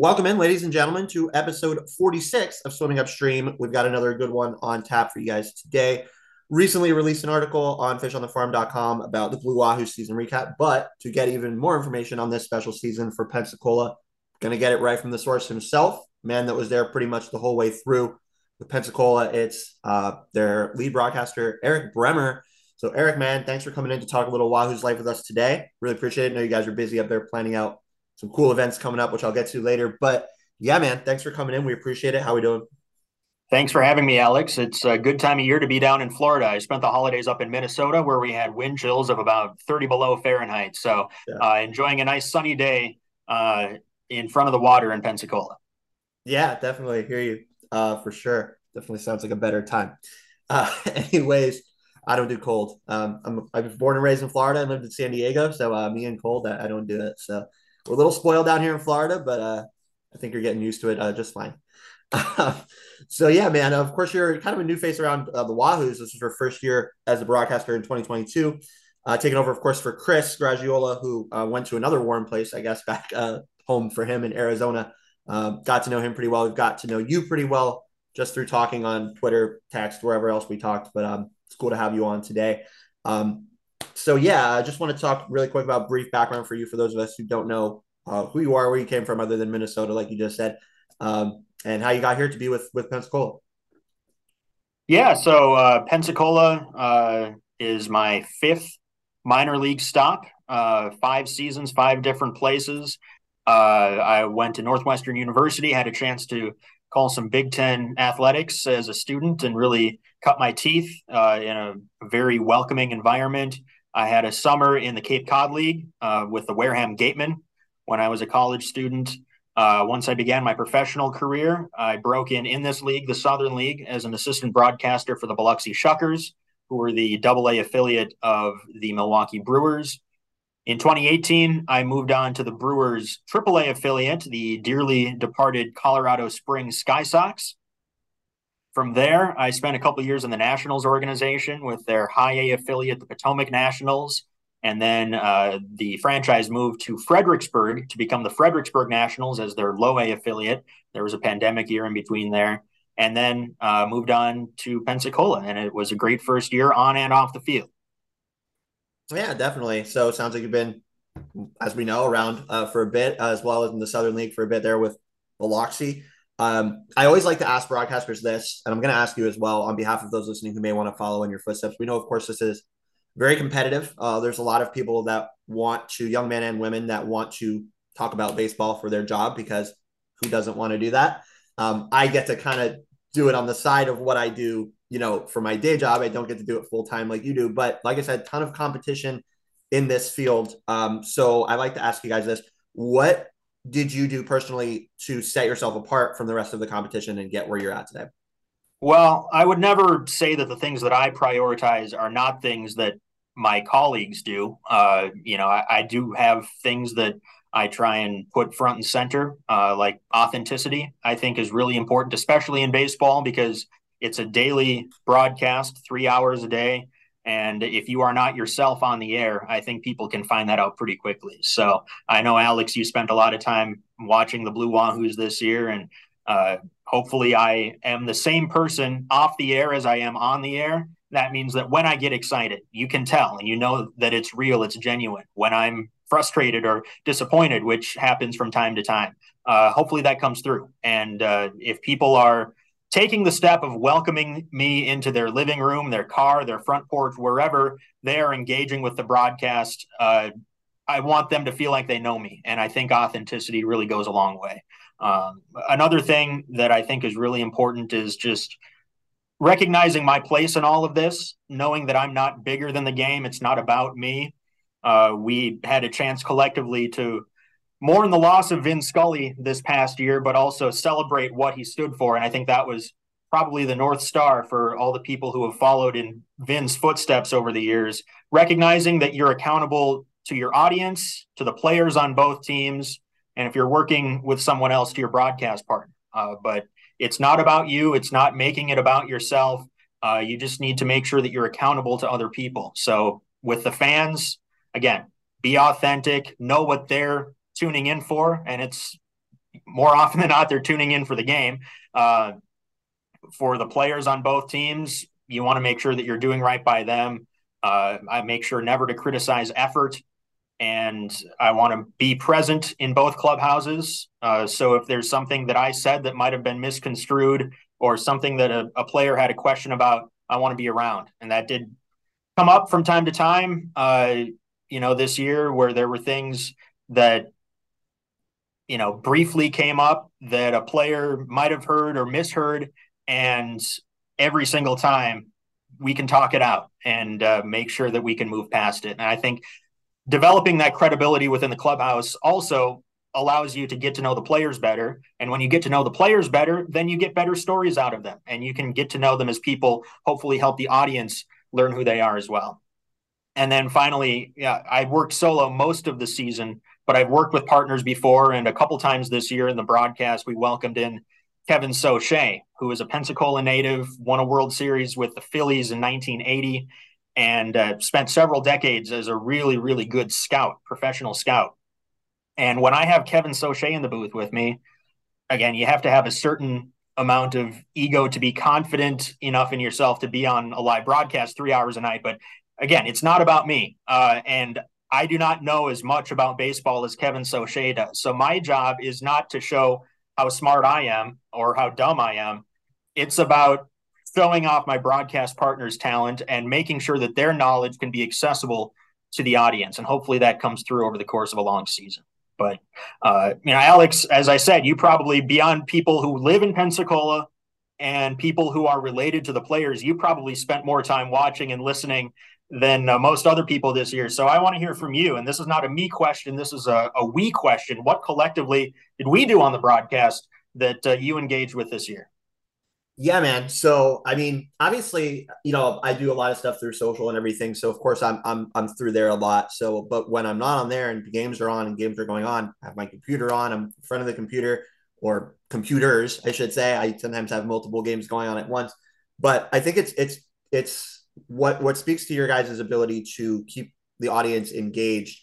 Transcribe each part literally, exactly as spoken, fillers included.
Welcome in, ladies and gentlemen, to episode forty-six of Swimming Upstream. We've got another good one on tap for you guys today. Recently released an article on fish on the farm dot com about the Blue Wahoo season recap, but to get even more information on this special season for Pensacola, going to get it right from the source himself, man that was there pretty much the whole way through with Pensacola. It's uh, their lead broadcaster, Eric Bremer. So Eric, man, thanks for coming in to talk a little Wahoo's life with us today. Really appreciate it. I know you guys are busy up there planning out some cool events coming up, which I'll get to later. But yeah, man, thanks for coming in. We appreciate it. How we doing? Thanks for having me, Alex. It's a good time of year to be down in Florida. I spent the holidays up in Minnesota where we had wind chills of about thirty below Fahrenheit. So yeah. uh, enjoying a nice sunny day uh, in front of the water in Pensacola. Yeah, definitely. I hear you uh, for sure. Definitely sounds like a better time. Uh, anyways, I don't do cold. Um, I'm, I was born and raised in Florida and lived in San Diego. So uh, me and cold, I, I don't do it. So we're a little spoiled down here in Florida, but uh, I think you're getting used to it uh, just fine. So yeah, man, of course you're kind of a new face around uh, the Wahoos. This is her first year as a broadcaster in twenty twenty-two, uh, taking over, of course, for Chris Graziola, who uh, went to another warm place, I guess, back uh, home for him in Arizona. Uh, got to know him pretty well. We've got to know you pretty well just through talking on Twitter, text, wherever else we talked, but um, it's cool to have you on today. Um, so yeah, I just want to talk really quick about brief background for you, for those of us who don't know uh, who you are, where you came from other than Minnesota, like you just said. Um, and how you got here to be with, with Pensacola. Yeah. So, uh, Pensacola, uh, is my fifth minor league stop, uh, five seasons, five different places. Uh, I went to Northwestern University, had a chance to call some Big Ten athletics as a student and really cut my teeth, uh, in a very welcoming environment. I had a summer in the Cape Cod League, uh, with the Wareham Gatemen when I was a college student. Uh, once I began my professional career, I broke in in this league, the Southern League, as an assistant broadcaster for the Biloxi Shuckers, who were the double A affiliate of the Milwaukee Brewers. In twenty eighteen, I moved on to the Brewers' triple A affiliate, the dearly departed Colorado Springs Sky Sox. From there, I spent a couple of years in the Nationals organization with their high A affiliate, the Potomac Nationals. And then uh, the franchise moved to Fredericksburg to become the Fredericksburg Nationals as their low A affiliate. There was a pandemic year in between there. And then uh, moved on to Pensacola. And it was a great first year on and off the field. Yeah, definitely. So it sounds like you've been, as we know, around uh, for a bit, as well as in the Southern League for a bit there with Biloxi. Um, I always like to ask broadcasters this, and I'm going to ask you as well on behalf of those listening who may want to follow in your footsteps. We know, of course, this is very competitive. Uh, there's a lot of people that want to, young men and women that want to talk about baseball for their job, because who doesn't want to do that? Um, I get to kind of do it on the side of what I do, you know, for my day job. I don't get to do it full time like you do, but like I said, ton of competition in this field. Um, so I like to ask you guys this: what did you do personally to set yourself apart from the rest of the competition and get where you're at today? Well, I would never say that the things that I prioritize are not things that my colleagues do. Uh, you know, I, I do have things that I try and put front and center, uh, like authenticity, I think is really important, especially in baseball, because it's a daily broadcast, three hours a day. And if you are not yourself on the air, I think people can find that out pretty quickly. So I know, Alex, you spent a lot of time watching the Blue Wahoos this year, and uh, hopefully I am the same person off the air as I am on the air. That means that when I get excited, you can tell, and you know that it's real, it's genuine. When I'm frustrated or disappointed, which happens from time to time, uh, hopefully that comes through. And uh, if people are taking the step of welcoming me into their living room, their car, their front porch, wherever they are engaging with the broadcast, uh, I want them to feel like they know me. And I think authenticity really goes a long way. Um, another thing that I think is really important is just recognizing my place in all of this, knowing that I'm not bigger than the game. It's not about me. Uh, we had a chance collectively to mourn the loss of Vin Scully this past year, but also celebrate what he stood for. And I think that was probably the North Star for all the people who have followed in Vin's footsteps over the years, recognizing that you're accountable to your audience, to the players on both teams, and if you're working with someone else, to your broadcast partner. Uh, but it's not about you. It's not making it about yourself. Uh, you just need to make sure that you're accountable to other people. So with the fans, again, be authentic, know what they're tuning in for. And it's more often than not, they're tuning in for the game. Uh, for the players on both teams, you want to make sure that you're doing right by them. Uh, I make sure never to criticize effort, and I want to be present in both clubhouses. Uh, so if there's something that I said that might have been misconstrued or something that a, a player had a question about, I want to be around. And that did come up from time to time, uh, you know, this year, where there were things that, you know, briefly came up that a player might have heard or misheard. And every single time we can talk it out and uh, make sure that we can move past it. And I think developing that credibility within the clubhouse also allows you to get to know the players better. And when you get to know the players better, then you get better stories out of them, and you can get to know them as people, hopefully help the audience learn who they are as well. And then finally, yeah, I worked solo most of the season, but I've worked with partners before, and a couple times this year in the broadcast, we welcomed in Kevin Sochet, who is a Pensacola native, won a World Series with the Phillies in nineteen eighty, and uh, spent several decades as a really, really good scout, professional scout. And when I have Kevin Sochet in the booth with me, again, you have to have a certain amount of ego to be confident enough in yourself to be on a live broadcast three hours a night. But again, it's not about me. Uh, and I do not know as much about baseball as Kevin Sochet does. So my job is not to show how smart I am or how dumb I am. It's about showing off my broadcast partner's talent and making sure that their knowledge can be accessible to the audience. And hopefully that comes through over the course of a long season. But, uh, you know, Alex, as I said, you probably, beyond people who live in Pensacola and people who are related to the players, you probably spent more time watching and listening than uh, most other people this year. So I want to hear from you. And this is not a me question. This is a, a we question. What collectively did we do on the broadcast that uh, you engaged with this year? Yeah, man. So, I mean, obviously, you know, I do a lot of stuff through social and everything. So of course I'm, I'm, I'm through there a lot. So, but when I'm not on there and games are on and games are going on, I have my computer on, I'm in front of the computer, or computers, I should say. I sometimes have multiple games going on at once, but I think it's, it's, it's what, what speaks to your guys' ability to keep the audience engaged.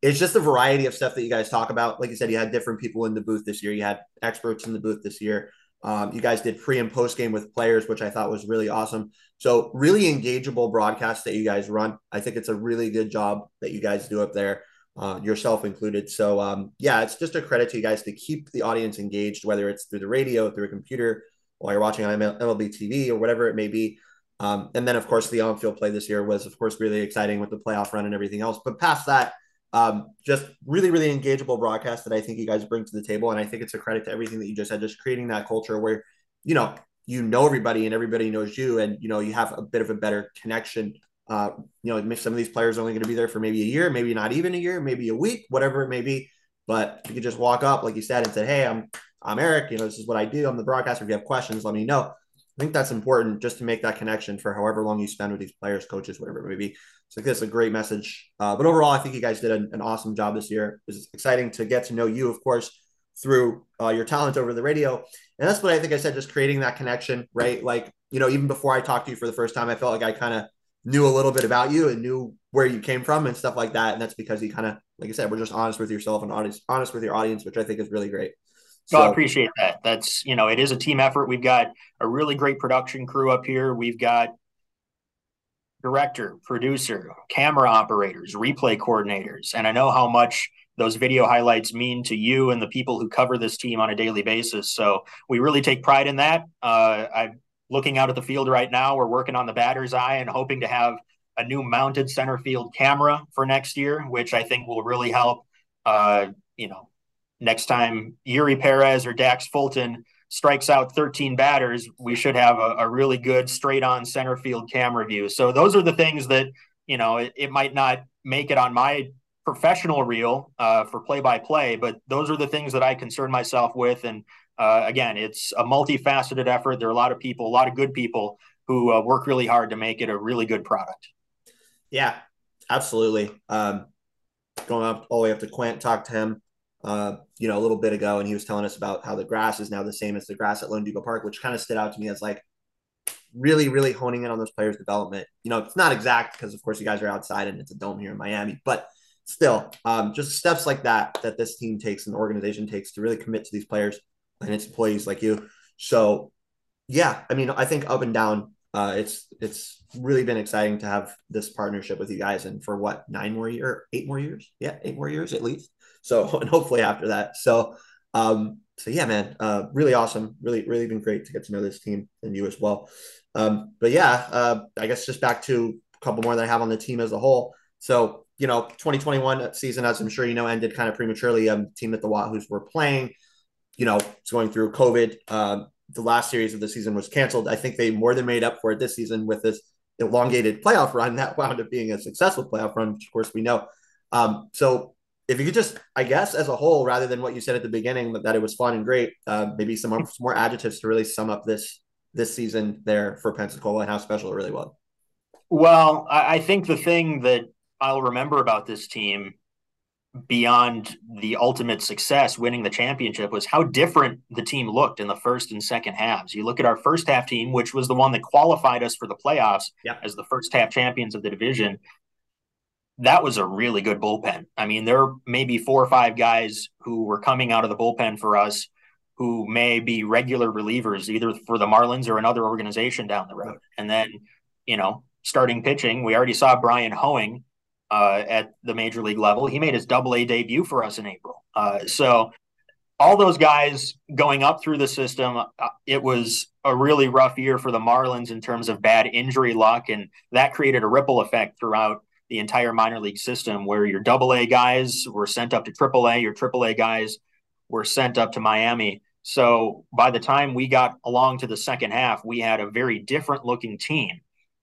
It's just the variety of stuff that you guys talk about. Like you said, you had different people in the booth this year. You had experts in the booth this year. Um, you guys did pre and post game with players, which I thought was really awesome. So really engageable broadcast that you guys run. I think it's a really good job that you guys do up there, uh, yourself included. So um, yeah, it's just a credit to you guys to keep the audience engaged, whether it's through the radio, through a computer, while you're watching on M L B T V or whatever it may be. Um, and then of course the on-field play this year was of course really exciting with the playoff run and everything else. But past that, Um, just really, really engageable broadcast that I think you guys bring to the table. And I think it's a credit to everything that you just said, just creating that culture where, you know, you know, everybody and everybody knows you, and, you know, you have a bit of a better connection. Uh, you know, some of these players are only going to be there for maybe a year, maybe not even a year, maybe a week, whatever it may be. But you could just walk up, like you said, and say, hey, I'm, I'm Eric, you know, this is what I do. I'm the broadcaster. If you have questions, let me know. I think that's important just to make that connection for however long you spend with these players, coaches, whatever it may be. So I think that's a great message. Uh, but overall, I think you guys did an, an awesome job this year. It was exciting to get to know you, of course, through uh, your talent over the radio. And that's what I think I said, just creating that connection, right? Like, you know, even before I talked to you for the first time, I felt like I kind of knew a little bit about you and knew where you came from and stuff like that. And that's because you kind of, like I said, we're just honest with yourself and honest, honest with your audience, which I think is really great. So I appreciate that. That's, you know, it is a team effort. We've got a really great production crew up here. We've got director, producer, camera operators, replay coordinators. And I know how much those video highlights mean to you and the people who cover this team on a daily basis. So we really take pride in that. Uh, I'm looking out at the field right now. We're working on the batter's eye and hoping to have a new mounted center field camera for next year, which I think will really help, uh, you know, next time Eury Perez or Dax Fulton strikes out thirteen batters, we should have a, a really good straight on center field camera view. So those are the things that, you know, it, it might not make it on my professional reel uh, for play by play, but those are the things that I concern myself with. And uh, again, it's a multifaceted effort. There are a lot of people, a lot of good people who uh, work really hard to make it a really good product. Yeah, absolutely. Um, going up all the way up to Quint, talk to him, uh, you know, a little bit ago, and he was telling us about how the grass is now the same as the grass at Lone Depot Park, which kind of stood out to me as like really, really honing in on those players' development. You know, it's not exact because of course you guys are outside and it's a dome here in Miami, but still, um, just steps like that, that this team takes and organization takes to really commit to these players and its employees like you. So yeah, I mean, I think up and down, uh, it's, it's really been exciting to have this partnership with you guys, and for what, nine more year, eight more years. Yeah. Eight more years at least. So, and hopefully after that. So, um, so yeah, man, uh, really awesome. Really, really been great to get to know this team and you as well. Um, but yeah, uh, I guess just back to a couple more that I have on the team as a whole. So, you know, twenty twenty-one season, as I'm sure you know, ended kind of prematurely. Um, team that the Wahoos were playing, you know, it's going through COVID. Um, the last series of the season was canceled. I think they more than made up for it this season with this elongated playoff run that wound up being a successful playoff run, which of course we know. Um, so if you could just, I guess, as a whole, rather than what you said at the beginning, that it was fun and great, uh, maybe some, some more adjectives to really sum up this, this season there for Pensacola and how special it really was. Well, I think the thing that I'll remember about this team beyond the ultimate success, winning the championship, was how different the team looked in the first and second halves. You look at our first half team, which was the one that qualified us for the playoffs yeah. as the first half champions of the division. That was a really good bullpen. I mean, there are maybe four or five guys who were coming out of the bullpen for us who may be regular relievers, either for the Marlins or another organization down the road. And then, you know, starting pitching, we already saw Brian Hoeing uh, at the major league level. He made his double A debut for us in April. Uh, so all those guys going up through the system, uh, it was a really rough year for the Marlins in terms of bad injury luck. And that created a ripple effect throughout the entire minor league system, where your double A guys were sent up to triple A, your triple A guys were sent up to Miami. So by the time we got along to the second half, we had a very different looking team.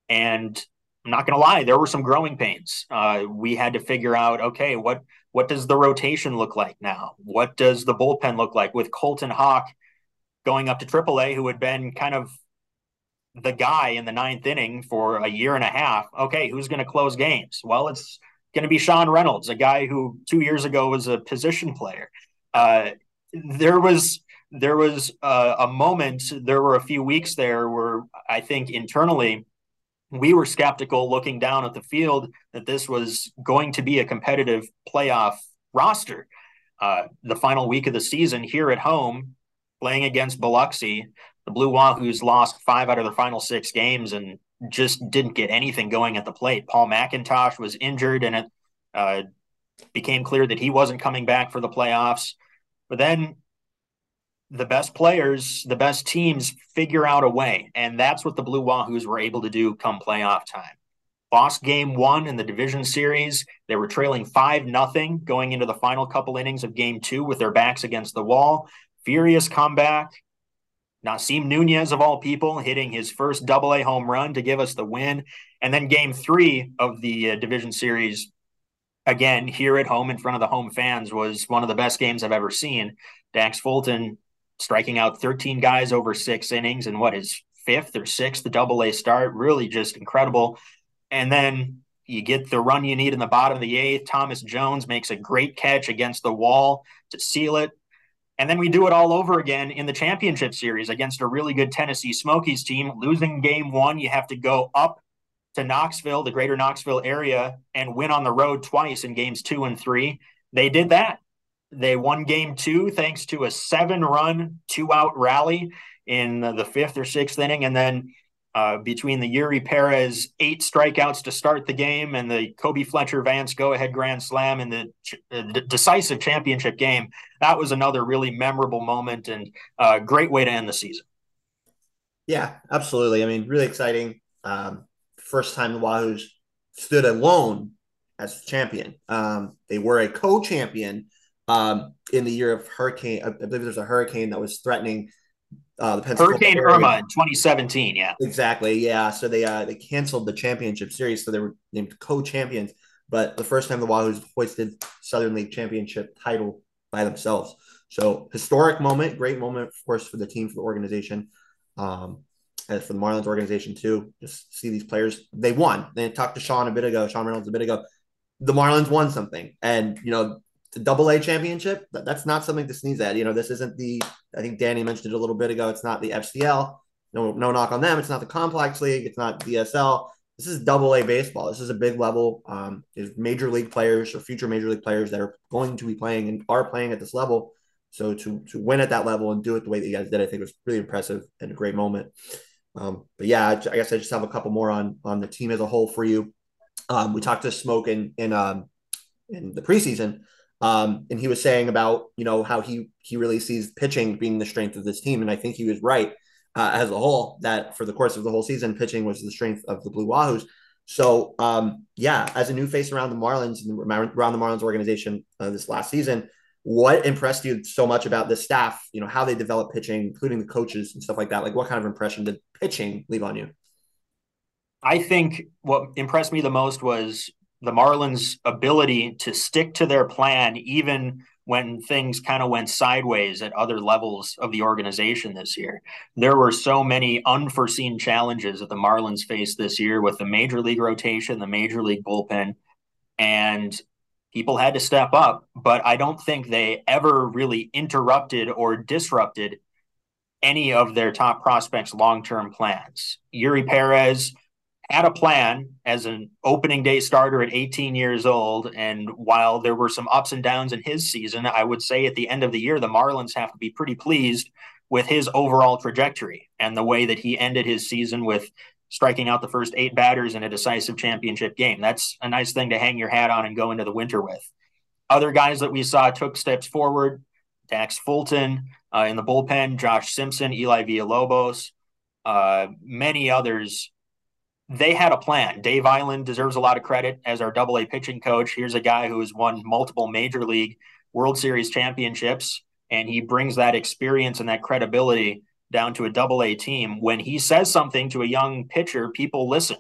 And I'm not going to lie, there were some growing pains. Uh, we had to figure out, okay, what, what does the rotation look like now? What does the bullpen look like with Colton Hawk going up to triple A, who had been kind of the guy in the ninth inning for a year and a half? Okay, who's going to close games? Well, it's going to be Sean Reynolds, a guy who two years ago was a position player. Uh, there was, there was a, a moment, there were a few weeks there where I think internally, we were skeptical looking down at the field that this was going to be a competitive playoff roster. Uh, the final week of the season here at home, playing against Biloxi, the Blue Wahoos lost five out of their final six games and just didn't get anything going at the plate. Paul McIntosh was injured, and it uh, became clear that he wasn't coming back for the playoffs. But then the best players, the best teams figure out a way. And that's what the Blue Wahoos were able to do come playoff time. Lost game one in the division series. They were trailing five nothing going into the final couple innings of game two with their backs against the wall. Furious comeback. Nasim Nunez, of all people, hitting his first double-A home run to give us the win. And then game three of the uh, division series, again, here at home in front of the home fans, was one of the best games I've ever seen. Dax Fulton striking out thirteen guys over six innings and what is fifth or sixth double A start, really just incredible. And then you get the run you need in the bottom of the eighth. Thomas Jones makes a great catch against the wall to seal it. And then we do it all over again in the championship series against a really good Tennessee Smokies team, losing game one. You have to go up to Knoxville, the greater Knoxville area, and win on the road twice in games two and three. They did that. They won game two thanks to a seven-run, two-out rally in the fifth or sixth inning. And then uh, between the Eury Perez eight strikeouts to start the game and the Kobe Fletcher Vance go-ahead grand slam in the ch- uh, d- decisive championship game, that was another really memorable moment and a great way to end the season. Yeah, absolutely. I mean, really exciting. Um, first time the Wahoos stood alone as champion. Um, they were a co-champion Um, in the year of hurricane, I believe there's a hurricane that was threatening uh, the Pensacola Hurricane area. Irma in twenty seventeen. Yeah, exactly. Yeah, so they uh, they canceled the championship series, so they were named co-champions. But the first time the Wahoos hoisted Southern League championship title by themselves. So historic moment, great moment, of course, for the team, for the organization, um, and for the Marlins organization too. Just see these players, they won. They talked to Sean a bit ago, Sean Reynolds a bit ago. The Marlins won something, and you know. The double A championship, that's not something to sneeze at. You know, this isn't the, I think Danny mentioned it a little bit ago. It's not the F C L. No, no knock on them. It's not the complex league. It's not D S L. this is double A baseball. This is a big level. Um, there's major league players or future major league players that are going to be playing and are playing at this level. So to to win at that level and do it the way that you guys did, I think was really impressive and a great moment. Um, but yeah, I, I guess I just have a couple more on on the team as a whole for you. Um, we talked to Smoke in in um, in the preseason, um, and he was saying about you know how he he really sees pitching being the strength of this team, and I think he was right. Uh, as a whole, that for the course of the whole season, pitching was the strength of the Blue Wahoos. So, um, yeah, as a new face around the Marlins and around the Marlins organization uh, this last season, what impressed you so much about the staff, you know, how they develop pitching, including the coaches and stuff like that? Like, what kind of impression did pitching leave on you? I think what impressed me the most was the Marlins' ability to stick to their plan, even when things kind of went sideways at other levels of the organization this year. There were so many unforeseen challenges that the Marlins faced this year with the major league rotation, the major league bullpen, and people had to step up. But I don't think they ever really interrupted or disrupted any of their top prospects' long-term plans. Eury Perez had a plan as an opening day starter at eighteen years old. And while there were some ups and downs in his season, I would say at the end of the year, the Marlins have to be pretty pleased with his overall trajectory and the way that he ended his season with striking out the first eight batters in a decisive championship game. That's a nice thing to hang your hat on and go into the winter with. Other guys that we saw took steps forward, Dax Fulton uh, in the bullpen, Josh Simpson, Eli Villalobos, uh, many others. They had a plan. Dave Island deserves a lot of credit as our double A pitching coach. Here's a guy who has won multiple major league World Series championships, and he brings that experience and that credibility down to a double A team. When he says something to a young pitcher, people listen,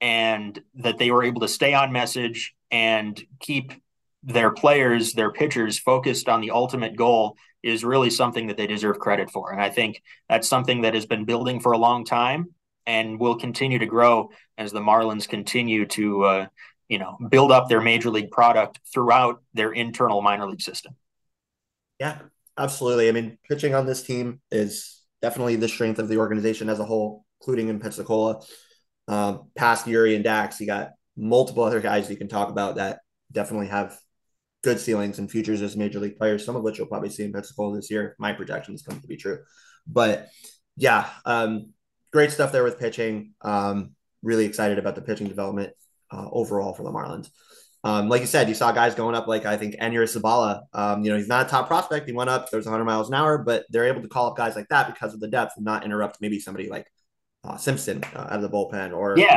and that they were able to stay on message and keep their players, their pitchers focused on the ultimate goal is really something that they deserve credit for. And I think that's something that has been building for a long time and will continue to grow as the Marlins continue to, uh, you know, build up their major league product throughout their internal minor league system. Yeah, absolutely. I mean, pitching on this team is definitely the strength of the organization as a whole, including in Pensacola. Um, past Eury and Dax, you got multiple other guys you can talk about that definitely have good ceilings and futures as major league players, some of which you'll probably see in Pensacola this year. My projections come to be true. But, yeah, um, great stuff there with pitching. Um, really excited about the pitching development uh, overall for the Marlins. Um, like you said, you saw guys going up, like I think Anyer Zabala. Um, you know, he's not a top prospect. He went up, there's one hundred miles an hour, but they're able to call up guys like that because of the depth and not interrupt maybe somebody like uh, Simpson uh, out of the bullpen or yeah.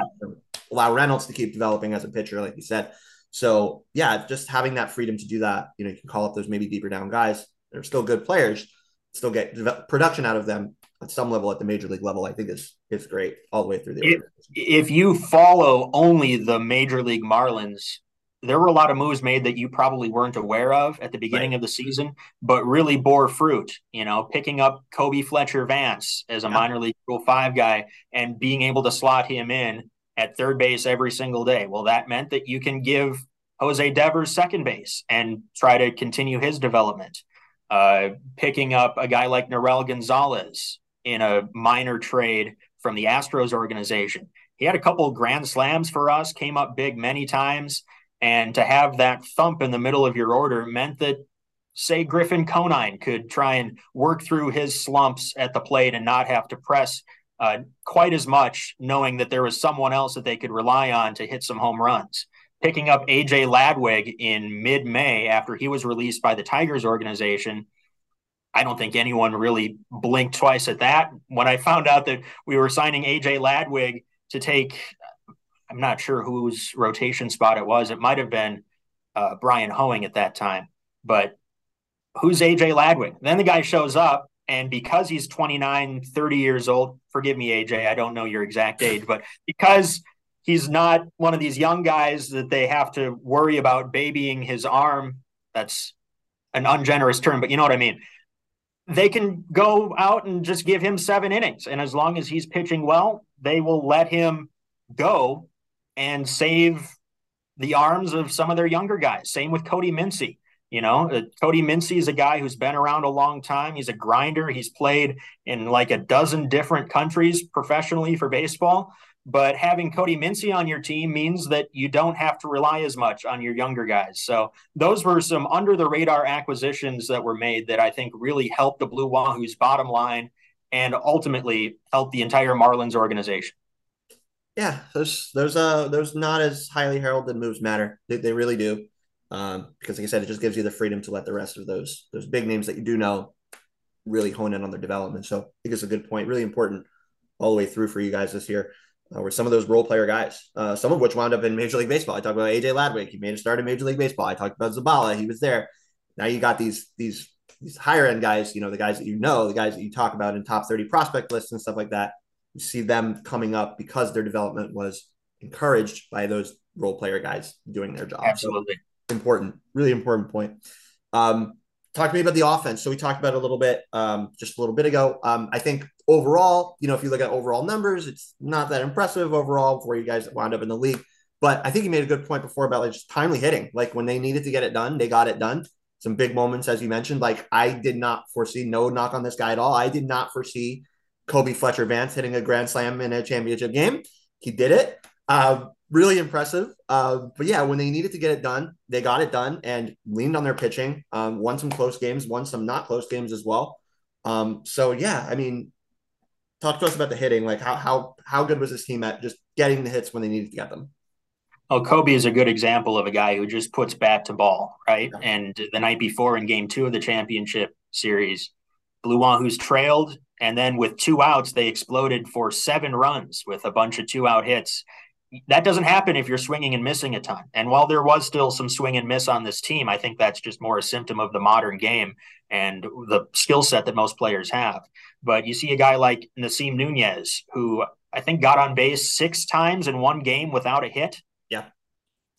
allow Reynolds to keep developing as a pitcher, like you said. So, yeah, just having that freedom to do that, you know, you can call up those maybe deeper down guys. They're still good players, still get production out of them at some level at the major league level. I think is is great all the way through the if, if you follow only the major league Marlins, there were a lot of moves made that you probably weren't aware of at the beginning right. of the season, but really bore fruit, you know, picking up Kobe Fletcher Vance as a yeah. minor league Rule five guy and being able to slot him in at third base every single day. Well, that meant that you can give Jose Devers second base and try to continue his development. Uh, picking up a guy like Narel Gonzalez in a minor trade from the Astros organization. He had a couple of grand slams for us, came up big many times, and to have that thump in the middle of your order meant that, say, Griffin Conine could try and work through his slumps at the plate and not have to press uh, quite as much, knowing that there was someone else that they could rely on to hit some home runs. Picking up A J Ladwig in mid-May after he was released by the Tigers organization, I don't think anyone really blinked twice at that. When I found out that we were signing A J Ladwig to take, I'm not sure whose rotation spot it was. It might have been uh, Brian Hoeing at that time. But who's A J Ladwig? Then the guy shows up, and because he's twenty-nine, thirty years old, forgive me, A J, I don't know your exact age, but because – he's not one of these young guys that they have to worry about babying his arm. That's an ungenerous term, but you know what I mean. They can go out and just give him seven innings. And as long as he's pitching well, they will let him go and save the arms of some of their younger guys. Same with Cody Mincy. You know, uh, Cody Mincy is a guy who's been around a long time. He's a grinder. He's played in like a dozen different countries professionally for baseball. But having Cody Mincy on your team means that you don't have to rely as much on your younger guys. So those were some under-the-radar acquisitions that were made that I think really helped the Blue Wahoos' bottom line and ultimately helped the entire Marlins organization. Yeah, those those uh those not as highly heralded moves matter. They, they really do, um, because like I said, it just gives you the freedom to let the rest of those those big names that you do know really hone in on their development. So I think it's a good point, really important all the way through for you guys this year. Uh, were some of those role player guys, uh, some of which wound up in Major League Baseball. I talked about A J Ladwig; he made a start in Major League Baseball. I talked about Zabala; he was there. Now you got these these these higher end guys, you know, the guys that you know, the guys that you talk about in top thirty prospect lists and stuff like that. You see them coming up because their development was encouraged by those role player guys doing their job. Absolutely. So important, really important point. Um, talk to me about the offense. So we talked about it a little bit, um, just a little bit ago. Um, I think overall, you know, if you look at overall numbers, it's not that impressive overall for you guys that wound up in the league, but I think you made a good point before about like just timely hitting. Like when they needed to get it done, they got it done. Some big moments, as you mentioned, like I did not foresee, no knock on this guy at all. I did not foresee Kobe Fletcher Vance hitting a grand slam in a championship game. He did it. Uh, really impressive. Uh, but yeah, when they needed to get it done, they got it done and leaned on their pitching, um, won some close games, won some not close games as well. Um, so yeah, I mean, talk to us about the hitting. Like how, how, how good was this team at just getting the hits when they needed to get them? Oh, Kobe is a good example of a guy who just puts bat to ball, right? Yeah. And the night before in game two of the championship series, Blue Wahoos trailed. And then with two outs, they exploded for seven runs with a bunch of two-out hits. That doesn't happen if you're swinging and missing a ton. And while there was still some swing and miss on this team, I think that's just more a symptom of the modern game and the skill set that most players have. But you see a guy like Nasim Nunez, who I think got on base six times in one game without a hit. Yeah.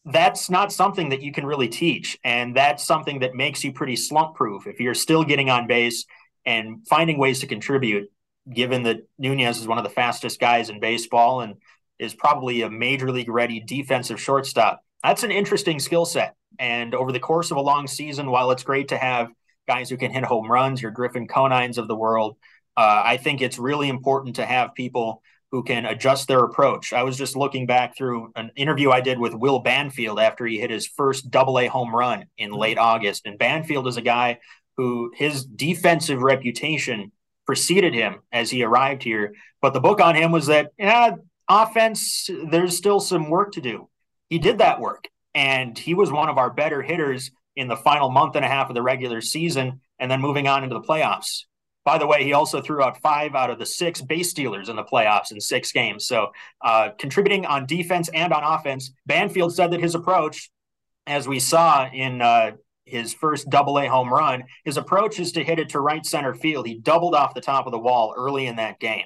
That's not something that you can really teach. And that's something that makes you pretty slump-proof. If you're still getting on base and finding ways to contribute, given that Nunez is one of the fastest guys in baseball and is probably a major league ready defensive shortstop. That's an interesting skill set. And over the course of a long season, while it's great to have guys who can hit home runs, your Griffin Conines of the world, uh, I think it's really important to have people who can adjust their approach. I was just looking back through an interview I did with Will Banfield after he hit his first double A home run in late August. And Banfield is a guy who his defensive reputation preceded him as he arrived here. But the book on him was that, yeah, offense, there's still some work to do. He did that work. And he was one of our better hitters in the final month and a half of the regular season. And then moving on into the playoffs. By the way, he also threw out five out of the six base stealers in the playoffs in six games. So uh, contributing on defense and on offense, Banfield said that his approach, as we saw in uh his first double A home run, his approach is to hit it to right center field. He doubled off the top of the wall early in that game.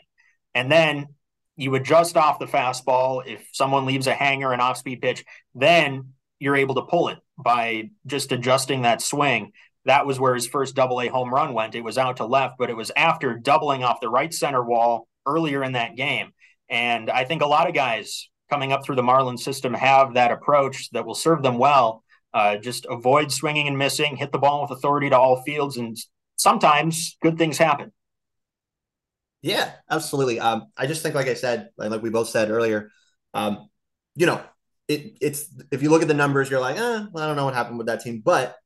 And then you adjust off the fastball. If someone leaves a hanger, an off speed pitch, then you're able to pull it by just adjusting that swing. That was where his first double A home run went. It was out to left, but it was after doubling off the right center wall earlier in that game. And I think a lot of guys coming up through the Marlins system have that approach that will serve them well. Uh, just avoid swinging and missing, hit the ball with authority to all fields, and sometimes good things happen. Yeah, absolutely. Um, I just think, like I said, like, like we both said earlier, um, you know, it, it's if you look at the numbers, you're like, eh, well, I don't know what happened with that team, but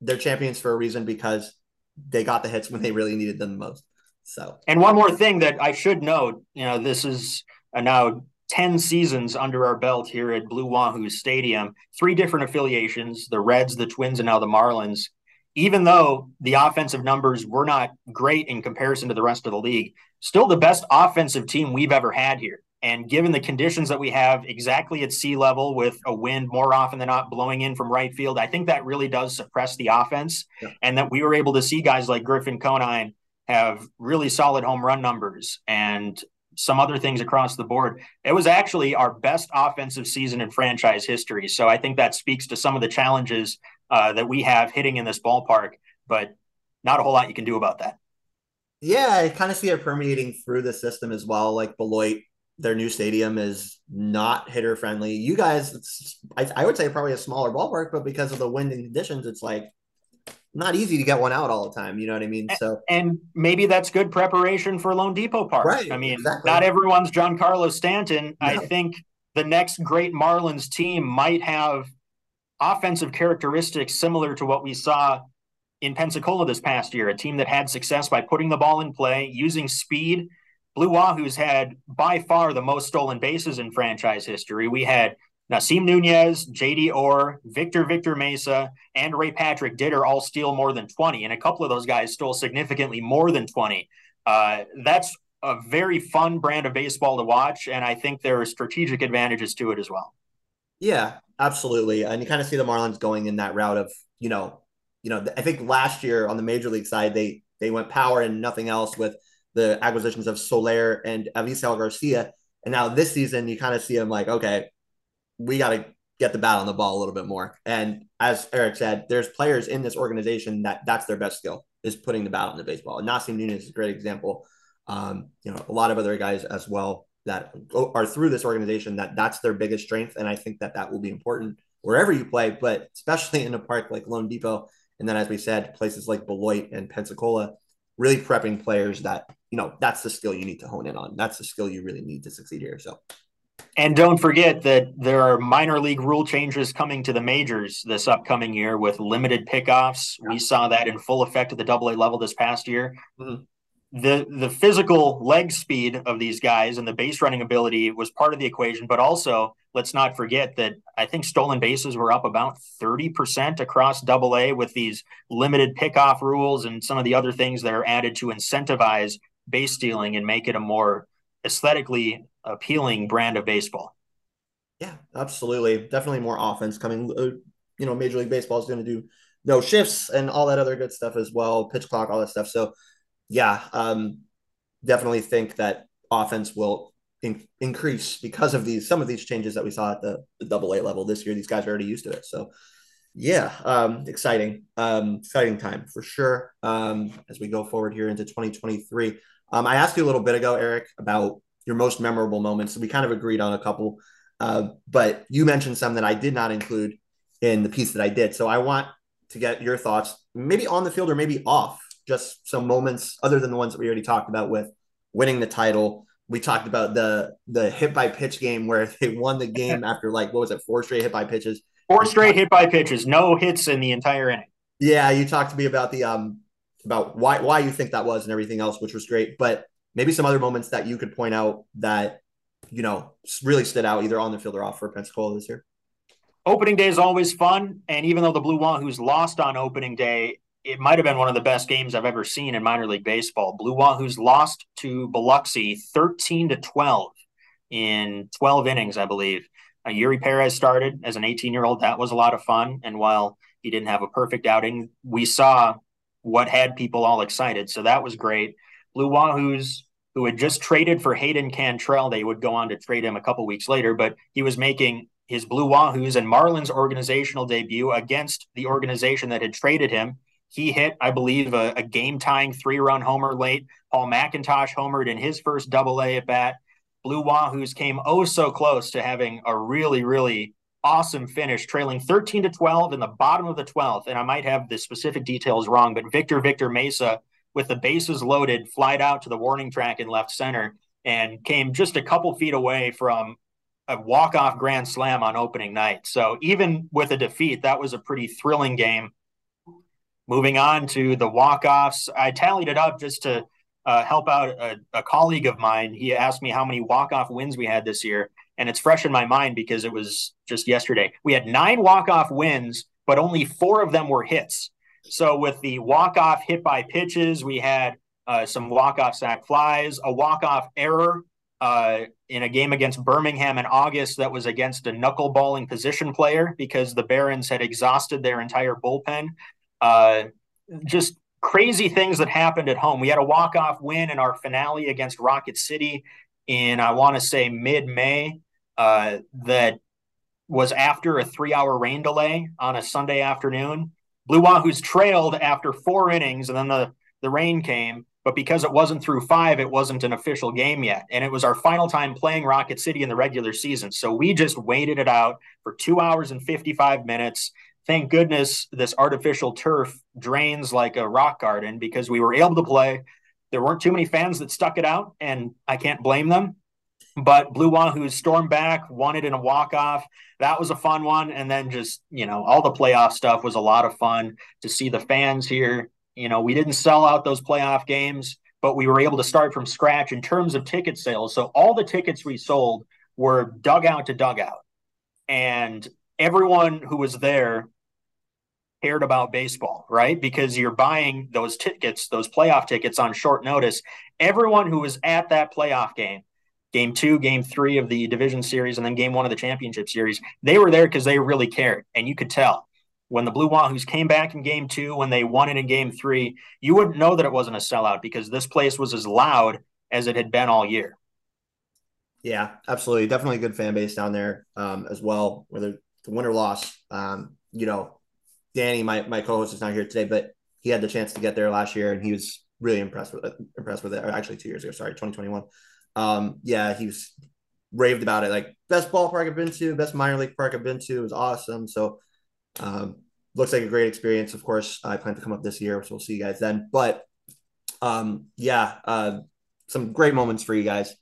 they're champions for a reason because they got the hits when they really needed them the most. So, and one more thing that I should note, you know, this is a now ten seasons under our belt here at Blue Wahoo Stadium, three different affiliations, the Reds, the Twins, and now the Marlins. Even though the offensive numbers were not great in comparison to the rest of the league, still the best offensive team we've ever had here. And given the conditions that we have exactly at sea level with a wind more often than not blowing in from right field, I think that really does suppress the offense. Yeah. And that we were able to see guys like Griffin Conine have really solid home run numbers and some other things across the board. It was actually our best offensive season in franchise history. So I think that speaks to some of the challenges uh, that we have hitting in this ballpark, but not a whole lot you can do about that. Yeah. I kind of see it permeating through the system as well. Like Beloit, their new stadium is not hitter friendly. You guys, it's, I, I would say probably a smaller ballpark, but because of the wind and conditions, it's like, not easy to get one out all the time. You know what I mean? So, and maybe that's good preparation for Lone Depot Park. Right, I mean, exactly. Not everyone's Giancarlo Stanton. No. I think the next great Marlins team might have offensive characteristics similar to what we saw in Pensacola this past year, a team that had success by putting the ball in play, using speed. Blue Wahoos had by far the most stolen bases in franchise history. We had Nasim Nunez, J D Orr, Victor Victor Mesa, and Ray Patrick Ditter all steal more than twenty, and a couple of those guys stole significantly more than twenty. Uh, that's a very fun brand of baseball to watch, and I think there are strategic advantages to it as well. Yeah, absolutely, and you kind of see the Marlins going in that route of, you know, you know, I think last year on the major league side, they they went power and nothing else with the acquisitions of Soler and Avisel Garcia. And now this season, you kind of see them like, okay, we got to get the bat on the ball a little bit more. And as Eric said, there's players in this organization that that's their best skill, is putting the bat on the baseball. And Nasim Nunez is a great example. Um, you know, a lot of other guys as well that are through this organization that that's their biggest strength. And I think that that will be important wherever you play, but especially in a park like Lone Depot. And then, as we said, places like Beloit and Pensacola, really prepping players that, you know, that's the skill you need to hone in on. That's the skill you really need to succeed here. So, and don't forget that there are minor league rule changes coming to the majors this upcoming year with limited pickoffs. Yeah. We saw that in full effect at the double A level this past year. Mm-hmm. The the physical leg speed of these guys and the base running ability was part of the equation, but also let's not forget that I think stolen bases were up about thirty percent across double A with these limited pickoff rules and some of the other things that are added to incentivize base stealing and make it a more aesthetically appealing brand of baseball. Yeah, absolutely. Definitely more offense coming. You know, Major League Baseball is going to do no shifts and all that other good stuff as well. Pitch clock, all that stuff. So yeah, um, definitely think that offense will in- increase because of these some of these changes that we saw at the, the double A level this year. These guys are already used to it. So, yeah, um, exciting, um, exciting time for sure um, as we go forward here into twenty twenty-three. Um, I asked you a little bit ago, Eric, about your most memorable moments. We kind of agreed on a couple, uh, but you mentioned some that I did not include in the piece that I did. So I want to get your thoughts, maybe on the field or maybe off. Just some moments other than the ones that we already talked about with winning the title. We talked about the the hit by pitch game where they won the game after like, what was it? Four straight hit by pitches, four straight hit by pitches, no hits in the entire inning. Yeah. You talked to me about the, um, about why, why you think that was and everything else, which was great, but maybe some other moments that you could point out that, you know, really stood out either on the field or off for Pensacola this year. Opening day is always fun. And even though the Blue Wahoos lost on opening day, it might have been one of the best games I've ever seen in minor league baseball. Blue Wahoos lost to Biloxi thirteen to twelve in twelve innings, I believe. Uh, Eury Perez started as an eighteen-year-old. That was a lot of fun. And while he didn't have a perfect outing, we saw what had people all excited. So that was great. Blue Wahoos, who had just traded for Hayden Cantrell, they would go on to trade him a couple weeks later, but he was making his Blue Wahoos and Marlins organizational debut against the organization that had traded him. He hit, I believe, a, a game-tying three-run homer late. Paul McIntosh homered in his first double-A at bat. Blue Wahoos came oh so close to having a really, really awesome finish, trailing thirteen to twelve in the bottom of the twelfth. And I might have the specific details wrong, but Victor Victor Mesa, with the bases loaded, flied out to the warning track in left center and came just a couple feet away from a walk-off grand slam on opening night. So even with a defeat, that was a pretty thrilling game. Moving on to the walk-offs, I tallied it up just to uh, help out a, a colleague of mine. He asked me how many walk-off wins we had this year, and it's fresh in my mind because it was just yesterday. We had nine walk-off wins, but only four of them were hits. So with the walk-off hit-by-pitches, we had uh, some walk-off sac flies, a walk-off error uh, in a game against Birmingham in August that was against a knuckleballing position player because the Barons had exhausted their entire bullpen. Uh, just crazy things that happened at home. We had a walk-off win in our finale against Rocket City in, I want to say, mid-May. Uh, that was after a three-hour rain delay on a Sunday afternoon. Blue Wahoos trailed after four innings, and then the, the rain came. But because it wasn't through five, it wasn't an official game yet. And it was our final time playing Rocket City in the regular season. So we just waited it out for two hours and fifty-five minutes. thank goodness this artificial turf drains like a rock garden, because we were able to play. There weren't too many fans that stuck it out, and I can't blame them. But Blue Wahoo stormed back, won it in a walk-off. That was a fun one. And then just, you know, all the playoff stuff was a lot of fun to see the fans here. You know, we didn't sell out those playoff games, but we were able to start from scratch in terms of ticket sales. So all the tickets we sold were dugout to dugout. And everyone who was there cared about baseball, right? Because you're buying those tickets, those playoff tickets on short notice. Everyone who was at that playoff game, game two, game three of the division series, and then game one of the championship series, they were there because they really cared. And you could tell when the Blue Wahoos came back in game two, when they won it in game three, you wouldn't know that it wasn't a sellout, because this place was as loud as it had been all year. Yeah, absolutely. Definitely a good fan base down there um, as well, whether the win or loss. Um, you know, Danny, my, my co-host, is not here today, but he had the chance to get there last year, and he was really impressed with it, impressed with it. Or actually two years ago, sorry, twenty twenty-one. Um, yeah, he was raved about it. Like, best ballpark I've been to, best minor league park I've been to. It was awesome. So um, looks like a great experience. Of course, I plan to come up this year, so we'll see you guys then. But um, yeah, uh, some great moments for you guys.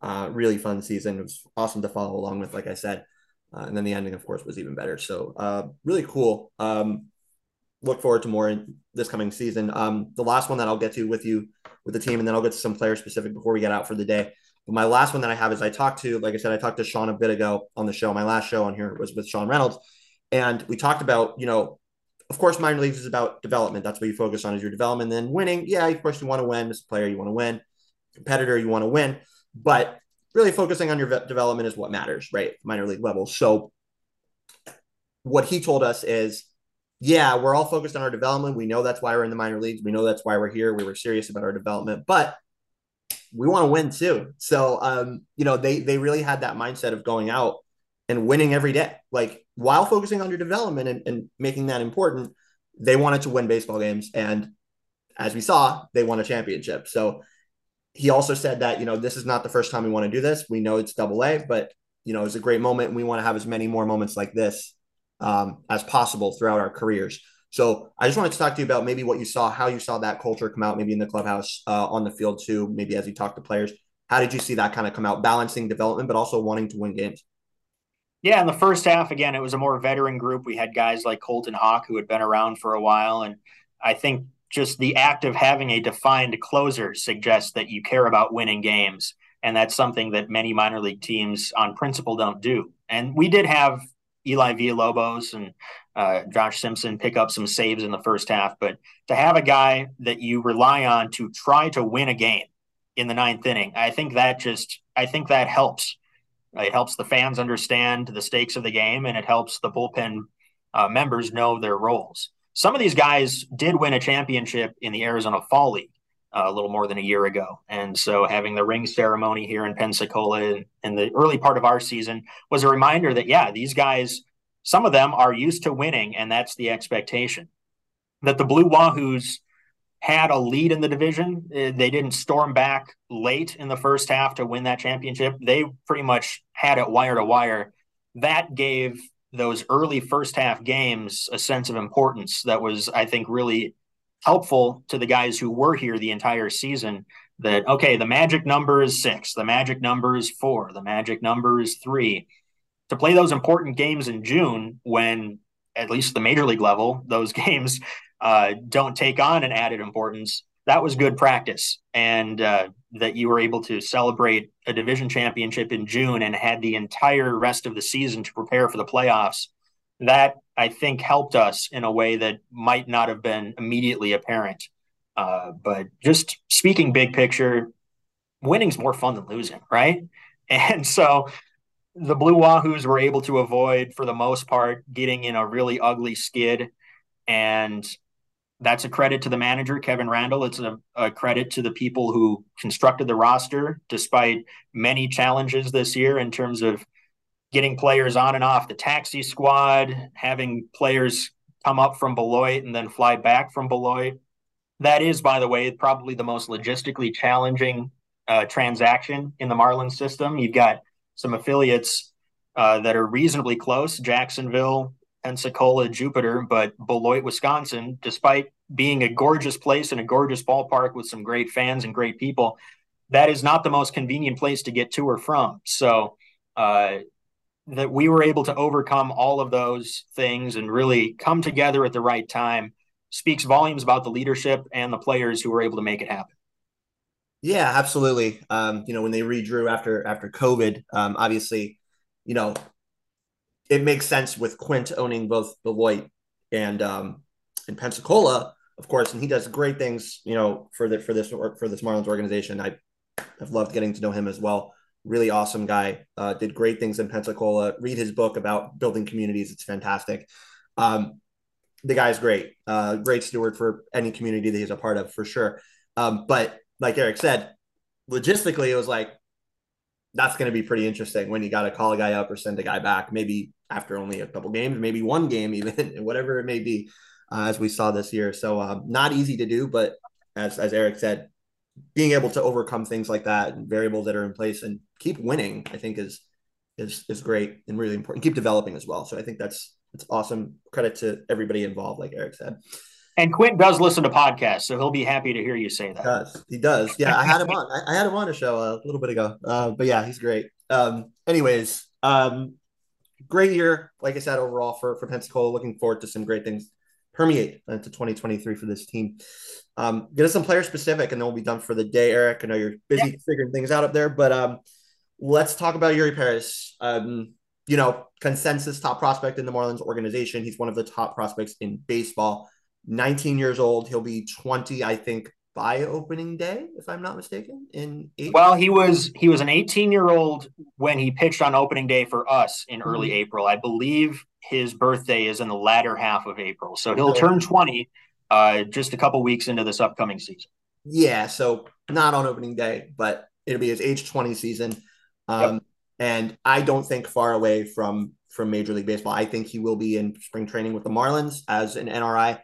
Uh, really fun season. It was awesome to follow along with, like I said. Uh, and then the ending, of course, was even better. So uh, really cool. Um, look forward to more in this coming season. Um, the last one that I'll get to with you, with the team, and then I'll get to some player specific before we get out for the day. But my last one that I have is I talked to, like I said, I talked to Sean a bit ago on the show. My last show on here was with Sean Reynolds. And we talked about, you know, of course, minor leagues is about development. That's what you focus on, is your development. Then winning. Yeah, of course, you want to win. As a player, you want to win. Competitor, you want to win. But really focusing on your development is what matters, right? Minor league level. So what he told us is, yeah, we're all focused on our development. We know that's why we're in the minor leagues. We know that's why we're here. We were serious about our development, but we want to win too. So, um, you know, they, they really had that mindset of going out and winning every day, like while focusing on your development and, and making that important. They wanted to win baseball games. And as we saw, they won a championship. So he also said that, you know, this is not the first time we want to do this. We know it's double A, but, you know, it's a great moment. And we want to have as many more moments like this um, as possible throughout our careers. So I just wanted to talk to you about maybe what you saw, how you saw that culture come out, maybe in the clubhouse, uh, on the field too, maybe as you talked to players. How did you see that kind of come out, balancing development, but also wanting to win games? Yeah, in the first half, again, it was a more veteran group. We had guys like Colton Hawk, who had been around for a while. And I think just the act of having a defined closer suggests that you care about winning games. And that's something that many minor league teams on principle don't do. And we did have Eli Villalobos and uh, Josh Simpson pick up some saves in the first half. But to have a guy that you rely on to try to win a game in the ninth inning, I think that just, I think that helps. It helps the fans understand the stakes of the game, and it helps the bullpen uh, members know their roles. Some of these guys did win a championship in the Arizona Fall League uh, a little more than a year ago. And so having the ring ceremony here in Pensacola in, in the early part of our season was a reminder that, yeah, these guys, some of them are used to winning, and that's the expectation. That the Blue Wahoos had a lead in the division. They didn't storm back late in the first half to win that championship. They pretty much had it wire to wire. That gave those early first half games a sense of importance that was, I think, really helpful to the guys who were here the entire season. That, okay, the magic number is six, the magic number is four, the magic number is three. To play those important games in June, when at least the major league level, those games uh, don't take on an added importance, that was good practice. And uh, that you were able to celebrate a division championship in June and had the entire rest of the season to prepare for the playoffs. That, I think, helped us in a way that might not have been immediately apparent. Uh, but just speaking big picture, winning's more fun than losing, right? And so the Blue Wahoos were able to avoid, for the most part, getting in a really ugly skid. And that's a credit to the manager, Kevin Randall. It's a, a credit to the people who constructed the roster, despite many challenges this year in terms of getting players on and off the taxi squad, having players come up from Beloit and then fly back from Beloit. That is, by the way, probably the most logistically challenging uh, transaction in the Marlins system. You've got some affiliates uh, that are reasonably close, Jacksonville, Pensacola, Jupiter, but Beloit, Wisconsin, despite being a gorgeous place and a gorgeous ballpark with some great fans and great people, that is not the most convenient place to get to or from. So uh, that we were able to overcome all of those things and really come together at the right time speaks volumes about the leadership and the players who were able to make it happen. Yeah, absolutely. Um, you know, when they redrew after after COVID, um, obviously, you know, it makes sense with Quint owning both Beloit and um, and Pensacola, of course, and he does great things, you know, for the for this for this Marlins organization. I have loved getting to know him as well. Really awesome guy. Uh, did great things in Pensacola. Read his book about building communities; it's fantastic. Um, the guy's great. Uh, great steward for any community that he's a part of, for sure. Um, but like Eric said, logistically, it was like, that's going to be pretty interesting when you got to call a guy up or send a guy back, maybe after only a couple games, maybe one game even, whatever it may be, uh, as we saw this year. So um, not easy to do, but as as Eric said, being able to overcome things like that and variables that are in place and keep winning, I think is is is great and really important. Keep developing as well. So I think that's that's awesome. Credit to everybody involved, like Eric said. And Quint does listen to podcasts, so he'll be happy to hear you say that. He does. He does. Yeah, I had him on. I, I had him on a show a little bit ago. Uh, but yeah, he's great. Um, anyways, um, great year, like I said, overall for, for Pensacola. Looking forward to some great things permeate into twenty twenty-three for this team. Um, get us some player specific, and then we'll be done for the day, Eric. I know you're busy yeah. figuring things out up there, but um, let's talk about Eury Perez. Um, you know, consensus top prospect in the Marlins organization. He's one of the top prospects in baseball. nineteen years old. He'll be twenty, I think, by opening day, if I'm not mistaken. In April. Well, he was he was an eighteen-year-old when he pitched on opening day for us in early mm-hmm. April. I believe his birthday is in the latter half of April. So he'll turn twenty uh, just a couple weeks into this upcoming season. Yeah, so not on opening day, but it'll be his age twenty season. Um, yep. And I don't think far away from, from Major League Baseball. I think he will be in spring training with the Marlins as an N R I.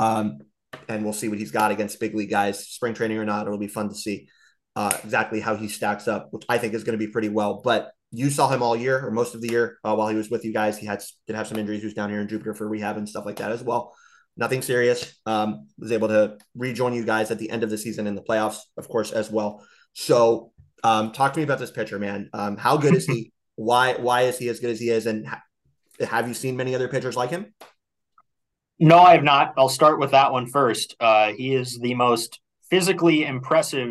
Um, and we'll see what he's got against big league guys, spring training or not. It'll be fun to see uh, exactly how he stacks up, which I think is going to be pretty well. But you saw him all year or most of the year uh, while he was with you guys. He had did have some injuries. He was down here in Jupiter for rehab and stuff like that as well. Nothing serious. Um, was able to rejoin you guys at the end of the season in the playoffs, of course, as well. So um, talk to me about this pitcher, man. Um, how good is he? Why why is he as good as he is? And ha- have you seen many other pitchers like him? No, I have not. I'll start with that one first. Uh, he is the most physically impressive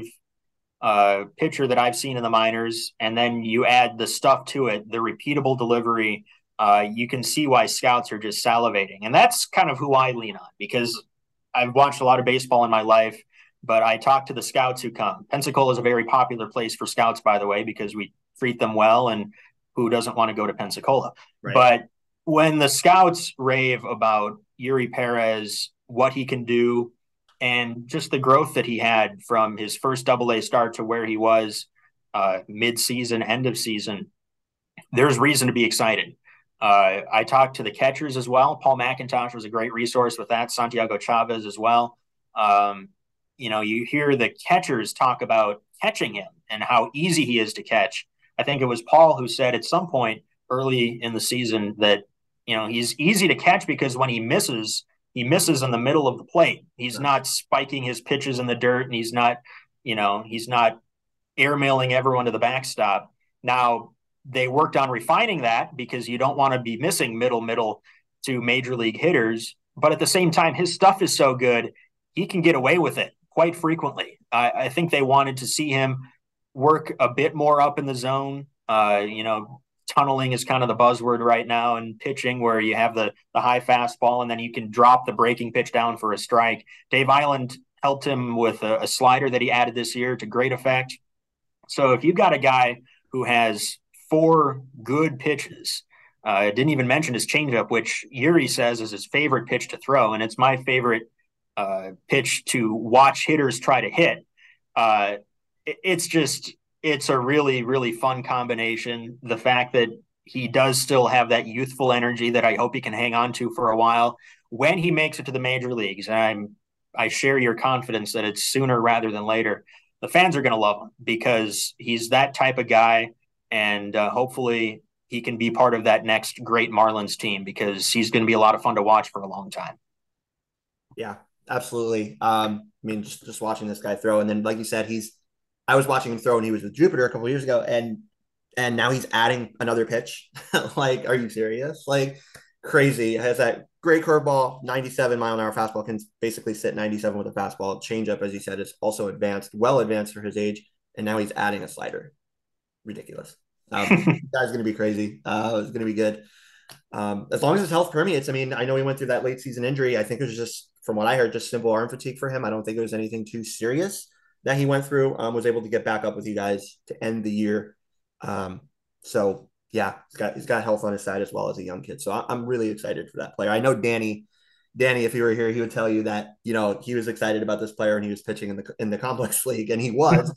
uh, pitcher that I've seen in the minors. And then you add the stuff to it, the repeatable delivery. Uh, you can see why scouts are just salivating. And that's kind of who I lean on because I've watched a lot of baseball in my life, but I talk to the scouts who come. Pensacola is a very popular place for scouts, by the way, because we treat them well. And who doesn't want to go to Pensacola? Right. But when the scouts rave about Eury Perez, what he can do, and just the growth that he had from his first double A start to where he was uh, mid-season, end of season, there's reason to be excited. Uh, I talked to the catchers as well. Paul McIntosh was a great resource with that. Santiago Chavez as well. Um, you know, you hear the catchers talk about catching him and how easy he is to catch. I think it was Paul who said at some point early in the season that you know, he's easy to catch because when he misses, he misses in the middle of the plate. He's not spiking his pitches in the dirt and he's not, you know, he's not airmailing everyone to the backstop. Now, they worked on refining that because you don't want to be missing middle, middle to major league hitters. But at the same time, his stuff is so good, he can get away with it quite frequently. I, I think they wanted to see him work a bit more up in the zone, uh, you know, tunneling is kind of the buzzword right now in pitching where you have the, the high fastball and then you can drop the breaking pitch down for a strike. Dave Island helped him with a, a slider that he added this year to great effect. So if you've got a guy who has four good pitches, uh, I didn't even mention his changeup, which Eury says is his favorite pitch to throw. And it's my favorite uh, pitch to watch hitters try to hit. Uh, it, it's just, It's a really, really fun combination. The fact that he does still have that youthful energy that I hope he can hang on to for a while when he makes it to the major leagues. And I'm, I share your confidence that it's sooner rather than later. The fans are going to love him because he's that type of guy. And uh, hopefully he can be part of that next great Marlins team, because he's going to be a lot of fun to watch for a long time. Yeah, absolutely. Um, I mean, just, just watching this guy throw. And then, like you said, he's, I was watching him throw when he was with Jupiter a couple of years ago, and, and now he's adding another pitch. Like, are you serious? Like, crazy. Has that great curveball, ninety-seven mile an hour fastball, can basically sit ninety-seven with a fastball. Changeup, as you said, is also advanced, well advanced for his age. And now he's adding a slider. Ridiculous. Um, this guy's going to be crazy. Uh, it's going to be good. Um, as long as his health permeates. I mean, I know he went through that late season injury. I think it was just, from what I heard, just simple arm fatigue for him. I don't think it was anything too serious that he went through. Um, was able to get back up with you guys to end the year. Um, so yeah, he's got, he's got health on his side as well as a young kid. So I, I'm really excited for that player. I know Danny, Danny, if he were here, he would tell you that, you know, he was excited about this player and he was pitching in the, in the complex league, and he was.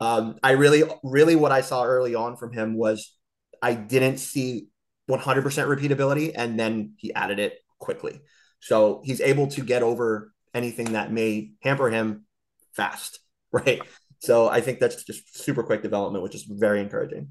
Um, I really, really what I saw early on from him was I didn't see one hundred percent repeatability, and then he added it quickly. So he's able to get over anything that may hamper him fast, right? So I think that's just super quick development, which is very encouraging.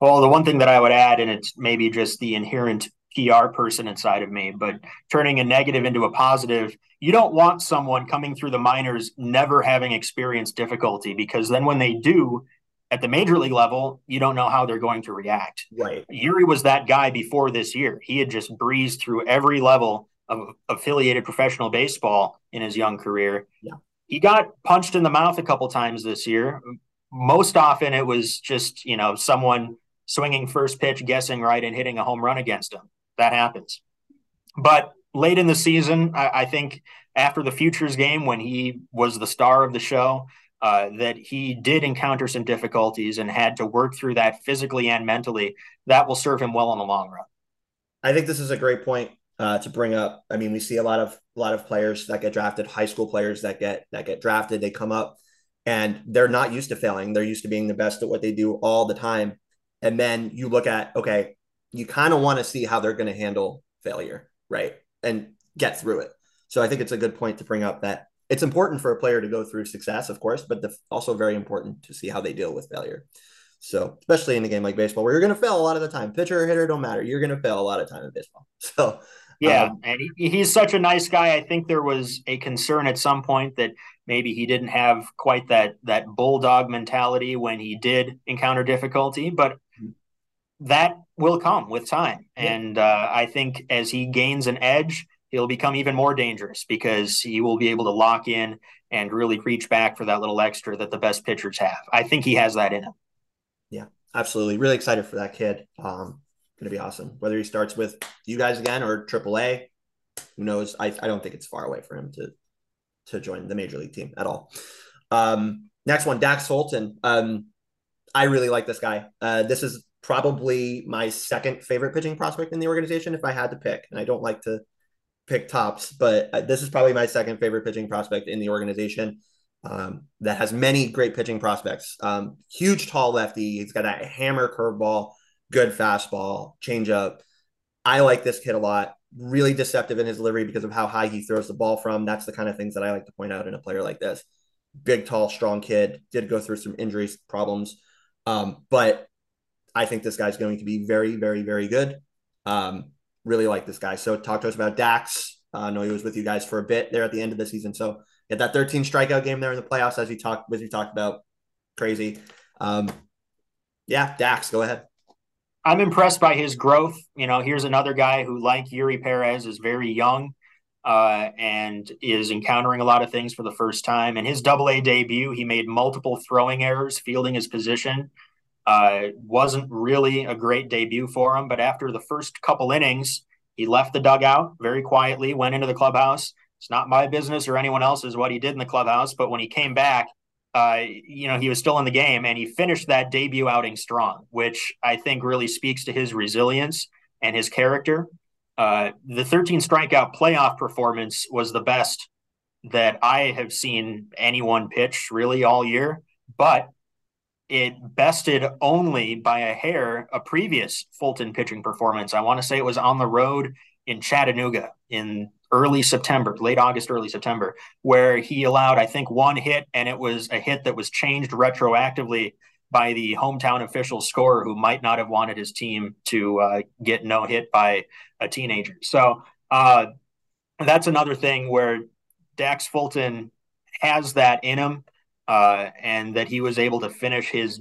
Well, the one thing that I would add, and it's maybe just the inherent P R person inside of me, but turning a negative into a positive, you don't want someone coming through the minors never having experienced difficulty, because then when they do at the major league level, you don't know how they're going to react. Right. Eury was that guy before this year. He had just breezed through every level of affiliated professional baseball in his young career. Yeah. He got punched in the mouth a couple times this year. Most often it was just, you know, someone swinging first pitch, guessing right, and hitting a home run against him. That happens. But late in the season, I, I think after the Futures game, when he was the star of the show, uh, that he did encounter some difficulties and had to work through that physically and mentally. That will serve him well in the long run. I think this is a great point uh, to bring up. I mean, we see a lot of a lot of players that get drafted, high school players that get that get drafted. They come up and they're not used to failing. They're used to being the best at what they do all the time. And then you look at, okay, you kind of want to see how they're going to handle failure, right? And get through it. So I think it's a good point to bring up that it's important for a player to go through success, of course, but the, also very important to see how they deal with failure. So especially in a game like baseball where you're going to fail a lot of the time, pitcher or hitter, don't matter. You're going to fail a lot of time in baseball. So yeah. Um, and he, he's such a nice guy. I think there was a concern at some point that maybe he didn't have quite that, that bulldog mentality when he did encounter difficulty, but that will come with time. And uh, I think as he gains an edge, he'll become even more dangerous, because he will be able to lock in and really reach back for that little extra that the best pitchers have. I think he has that in him. Yeah, absolutely. Really excited for that kid. Um, going to be awesome. Whether he starts with you guys again or triple A, who knows? I, I don't think it's far away for him to, to join the major league team at all. Um, next one, Dax Fulton. Um, I really like this guy. Uh, this is probably my second favorite pitching prospect in the organization if I had to pick. And I don't like to pick tops, but this is probably my second favorite pitching prospect in the organization, um, that has many great pitching prospects. Um, huge, tall lefty. He's got a hammer curveball, good fastball, changeup. I like this kid a lot. Really deceptive in his delivery because of how high he throws the ball from. That's the kind of things that I like to point out in a player like this. Big, tall, strong kid. Did go through some injuries, problems, um, but I think this guy's going to be very, very, very good. Um, really like this guy. So talk to us about Dax. Uh, I know he was with you guys for a bit there at the end of the season. So get that thirteen strikeout game there in the playoffs, as we talked, as we talked about. Crazy. Um, yeah. Dax, go ahead. I'm impressed by his growth. You know, here's another guy who, like Eury Perez, is very young uh, and is encountering a lot of things for the first time. And his double A debut, he made multiple throwing errors, fielding his position. Uh, wasn't really a great debut for him, but after the first couple innings, he left the dugout very quietly, went into the clubhouse. It's not my business or anyone else's what he did in the clubhouse, but when he came back, uh, you know, he was still in the game, and he finished that debut outing strong, which I think really speaks to his resilience and his character. Uh, the thirteen strikeout playoff performance was the best that I have seen anyone pitch really all year, but it bested only by a hair a previous Fulton pitching performance. I want to say it was on the road in Chattanooga in early September, late August, early September, where he allowed, I think, one hit, and it was a hit that was changed retroactively by the hometown official scorer who might not have wanted his team to uh, get no hit by a teenager. So uh, that's another thing where Dax Fulton has that in him, uh, and that he was able to finish his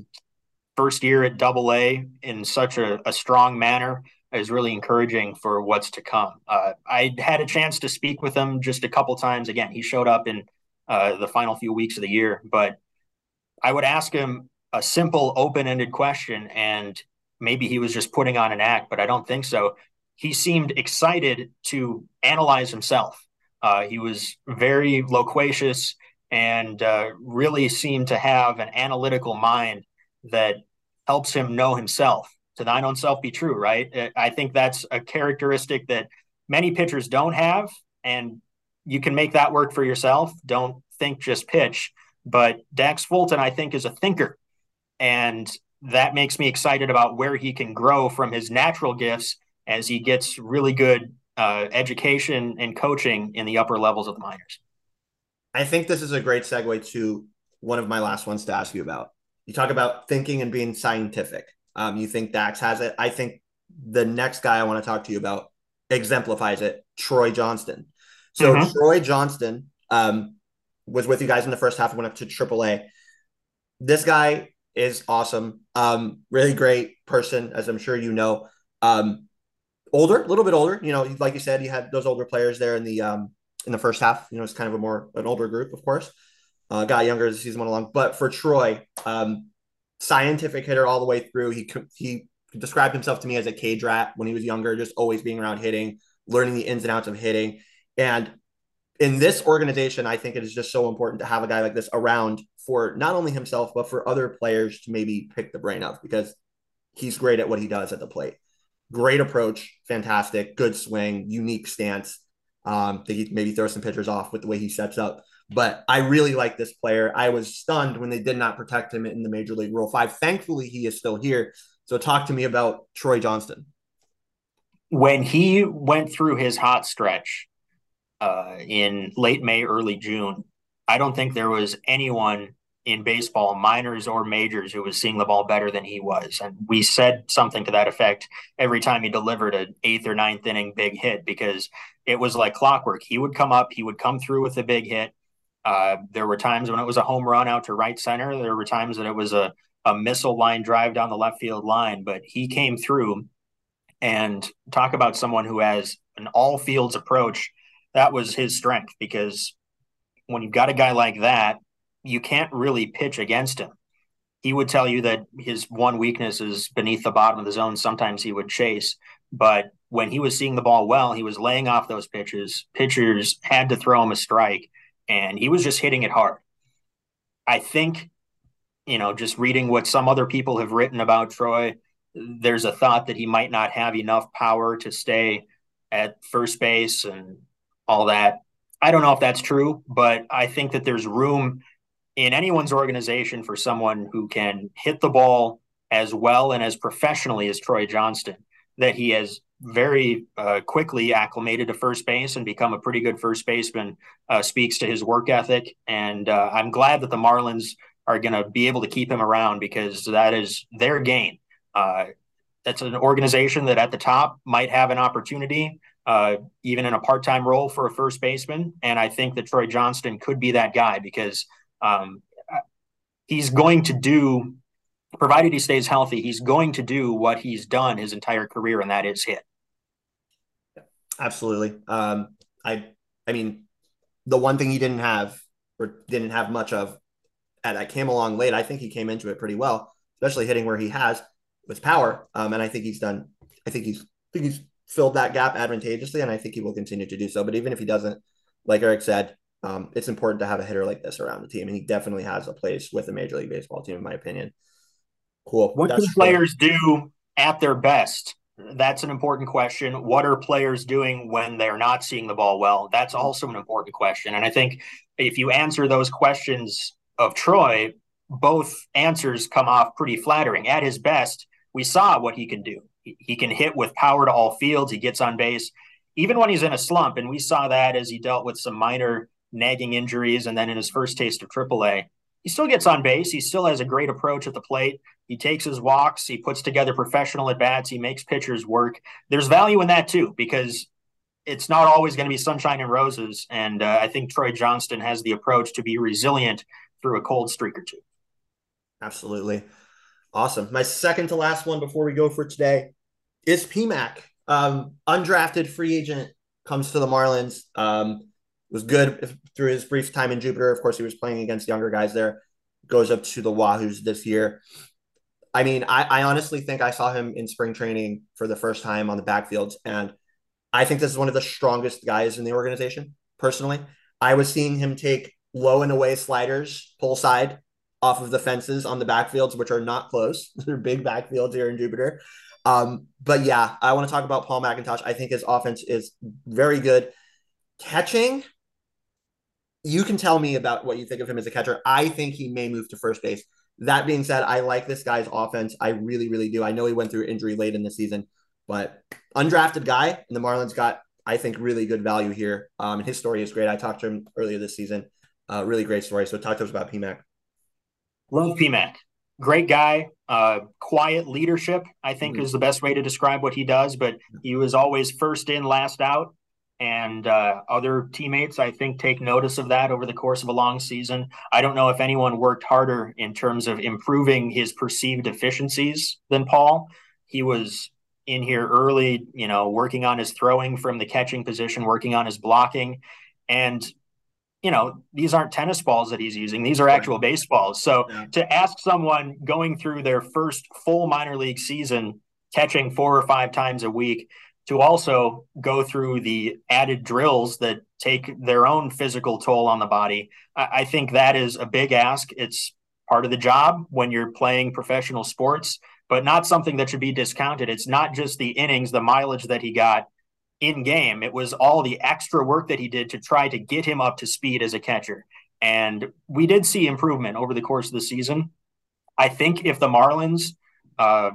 first year at Double A in such a, a strong manner is really encouraging for what's to come. Uh, I had a chance to speak with him just a couple times. Again, he showed up in uh, the final few weeks of the year, but I would ask him a simple open-ended question, and maybe he was just putting on an act, but I don't think so. He seemed excited to analyze himself. Uh, he was very loquacious and uh, really seemed to have an analytical mind that helps him know himself. To thine own self be true, right? I think that's a characteristic that many pitchers don't have, and you can make that work for yourself. Don't think, just pitch. But Dax Fulton, I think, is a thinker. And that makes me excited about where he can grow from his natural gifts as he gets really good uh, education and coaching in the upper levels of the minors. I think this is a great segue to one of my last ones to ask you about. You talk about thinking and being scientific. Um, you think Dax has it. I think the next guy I want to talk to you about exemplifies it, Troy Johnston. So mm-hmm. Troy Johnston um, was with you guys in the first half and went up to triple A. This guy is awesome. Um, really great person, as I'm sure you know. Um, older, a little bit older. You know, like you said, you had those older players there in the um, in the first half. You know, it's kind of a more an older group, of course. Uh, got younger as the season went along. But for Troy, um, scientific hitter all the way through. He he described himself to me as a cage rat when he was younger, just always being around hitting, learning the ins and outs of hitting. And in this organization, I think it is just so important to have a guy like this around for not only himself, but for other players to maybe pick the brain of, because he's great at what he does at the plate. Great approach, fantastic, good swing, unique stance. Um, that he maybe throw some pitchers off with the way he sets up. But I really like this player. I was stunned when they did not protect him in the Major League Rule five. Thankfully, he is still here. So talk to me about Troy Johnston. When he went through his hot stretch uh, in late May, early June, I don't think there was anyone in baseball, minors or majors, who was seeing the ball better than he was. And we said something to that effect every time he delivered an eighth or ninth inning big hit, because it was like clockwork. He would come up, he would come through with a big hit. Uh, there were times when it was a home run out to right center. There were times that it was a, a missile line drive down the left field line, but he came through. And talk about someone who has an all fields approach. That was his strength, because when you've got a guy like that, you can't really pitch against him. He would tell you that his one weakness is beneath the bottom of the zone. Sometimes he would chase, but when he was seeing the ball well, he was laying off those pitches. Pitchers had to throw him a strike, and he was just hitting it hard. I think, you know, just reading what some other people have written about Troy, there's a thought that he might not have enough power to stay at first base and all that. I don't know if that's true, but I think that there's room in anyone's organization for someone who can hit the ball as well and as professionally as Troy Johnston, that he has very uh, quickly acclimated to first base and become a pretty good first baseman, uh, speaks to his work ethic. And uh, I'm glad that the Marlins are going to be able to keep him around, because that is their gain. Uh, that's an organization that at the top might have an opportunity, uh, even in a part-time role, for a first baseman. And I think that Troy Johnston could be that guy, because Um, he's going to do, provided he stays healthy, he's going to do what he's done his entire career, and that is hit. Absolutely. Um, I, I mean, the one thing he didn't have, or didn't have much of, and I came along late. I think he came into it pretty well, especially hitting where he has, with power. Um, and I think he's done. I think he's, I think he's filled that gap advantageously, and I think he will continue to do so. But even if he doesn't, like Eric said, Um, it's important to have a hitter like this around the team, and he definitely has a place with a Major League Baseball team, in my opinion. Cool. What do players do at their best? That's an important question. What are players doing when they're not seeing the ball well? That's also an important question. And I think if you answer those questions of Troy, both answers come off pretty flattering. At his best, we saw what he can do. He can hit with power to all fields. He gets on base, even when he's in a slump. And we saw that as he dealt with some minor nagging injuries, and then in his first taste of triple A, he still gets on base. He still has a great approach at the plate. He takes his walks. He puts together professional at-bats. He makes pitchers work. There's value in that too, because it's not always going to be sunshine and roses. And uh, I think Troy Johnston has the approach to be resilient through a cold streak or two. Absolutely. Awesome. My second to last one before we go for today is P MAC. Um, undrafted free agent, comes to the Marlins. Um, was good if, through his brief time in Jupiter. Of course, he was playing against younger guys there. Goes up to the Wahoos this year. I mean, I, I honestly think I saw him in spring training for the first time on the backfields, and I think this is one of the strongest guys in the organization, personally. I was seeing him take low and away sliders, pull side, off of the fences on the backfields, which are not close. They're big backfields here in Jupiter. Um, but yeah, I want to talk about Paul McIntosh. I think his offense is very good. Catching, you can tell me about what you think of him as a catcher. I think he may move to first base. That being said, I like this guy's offense. I really, really do. I know he went through injury late in the season, but undrafted guy, and the Marlins got, I think, really good value here. Um, and his story is great. I talked to him earlier this season. Uh, really great story. So talk to us about P MAC. Love P MAC. Great guy. Uh, quiet leadership, I think, mm-hmm. is the best way to describe what he does. But he was always first in, last out. And uh, other teammates, I think, take notice of that over the course of a long season. I don't know if anyone worked harder in terms of improving his perceived efficiencies than Paul. He was in here early, you know, working on his throwing from the catching position, working on his blocking. And you know, these aren't tennis balls that he's using. These are actual baseballs. So yeah. to ask someone going through their first full minor league season, catching four or five times a week, to also go through the added drills that take their own physical toll on the body, I, I think that is a big ask. It's part of the job when you're playing professional sports, but not something that should be discounted. It's not just the innings, the mileage that he got in game. It was all the extra work that he did to try to get him up to speed as a catcher. And we did see improvement over the course of the season. I think if the Marlins uh,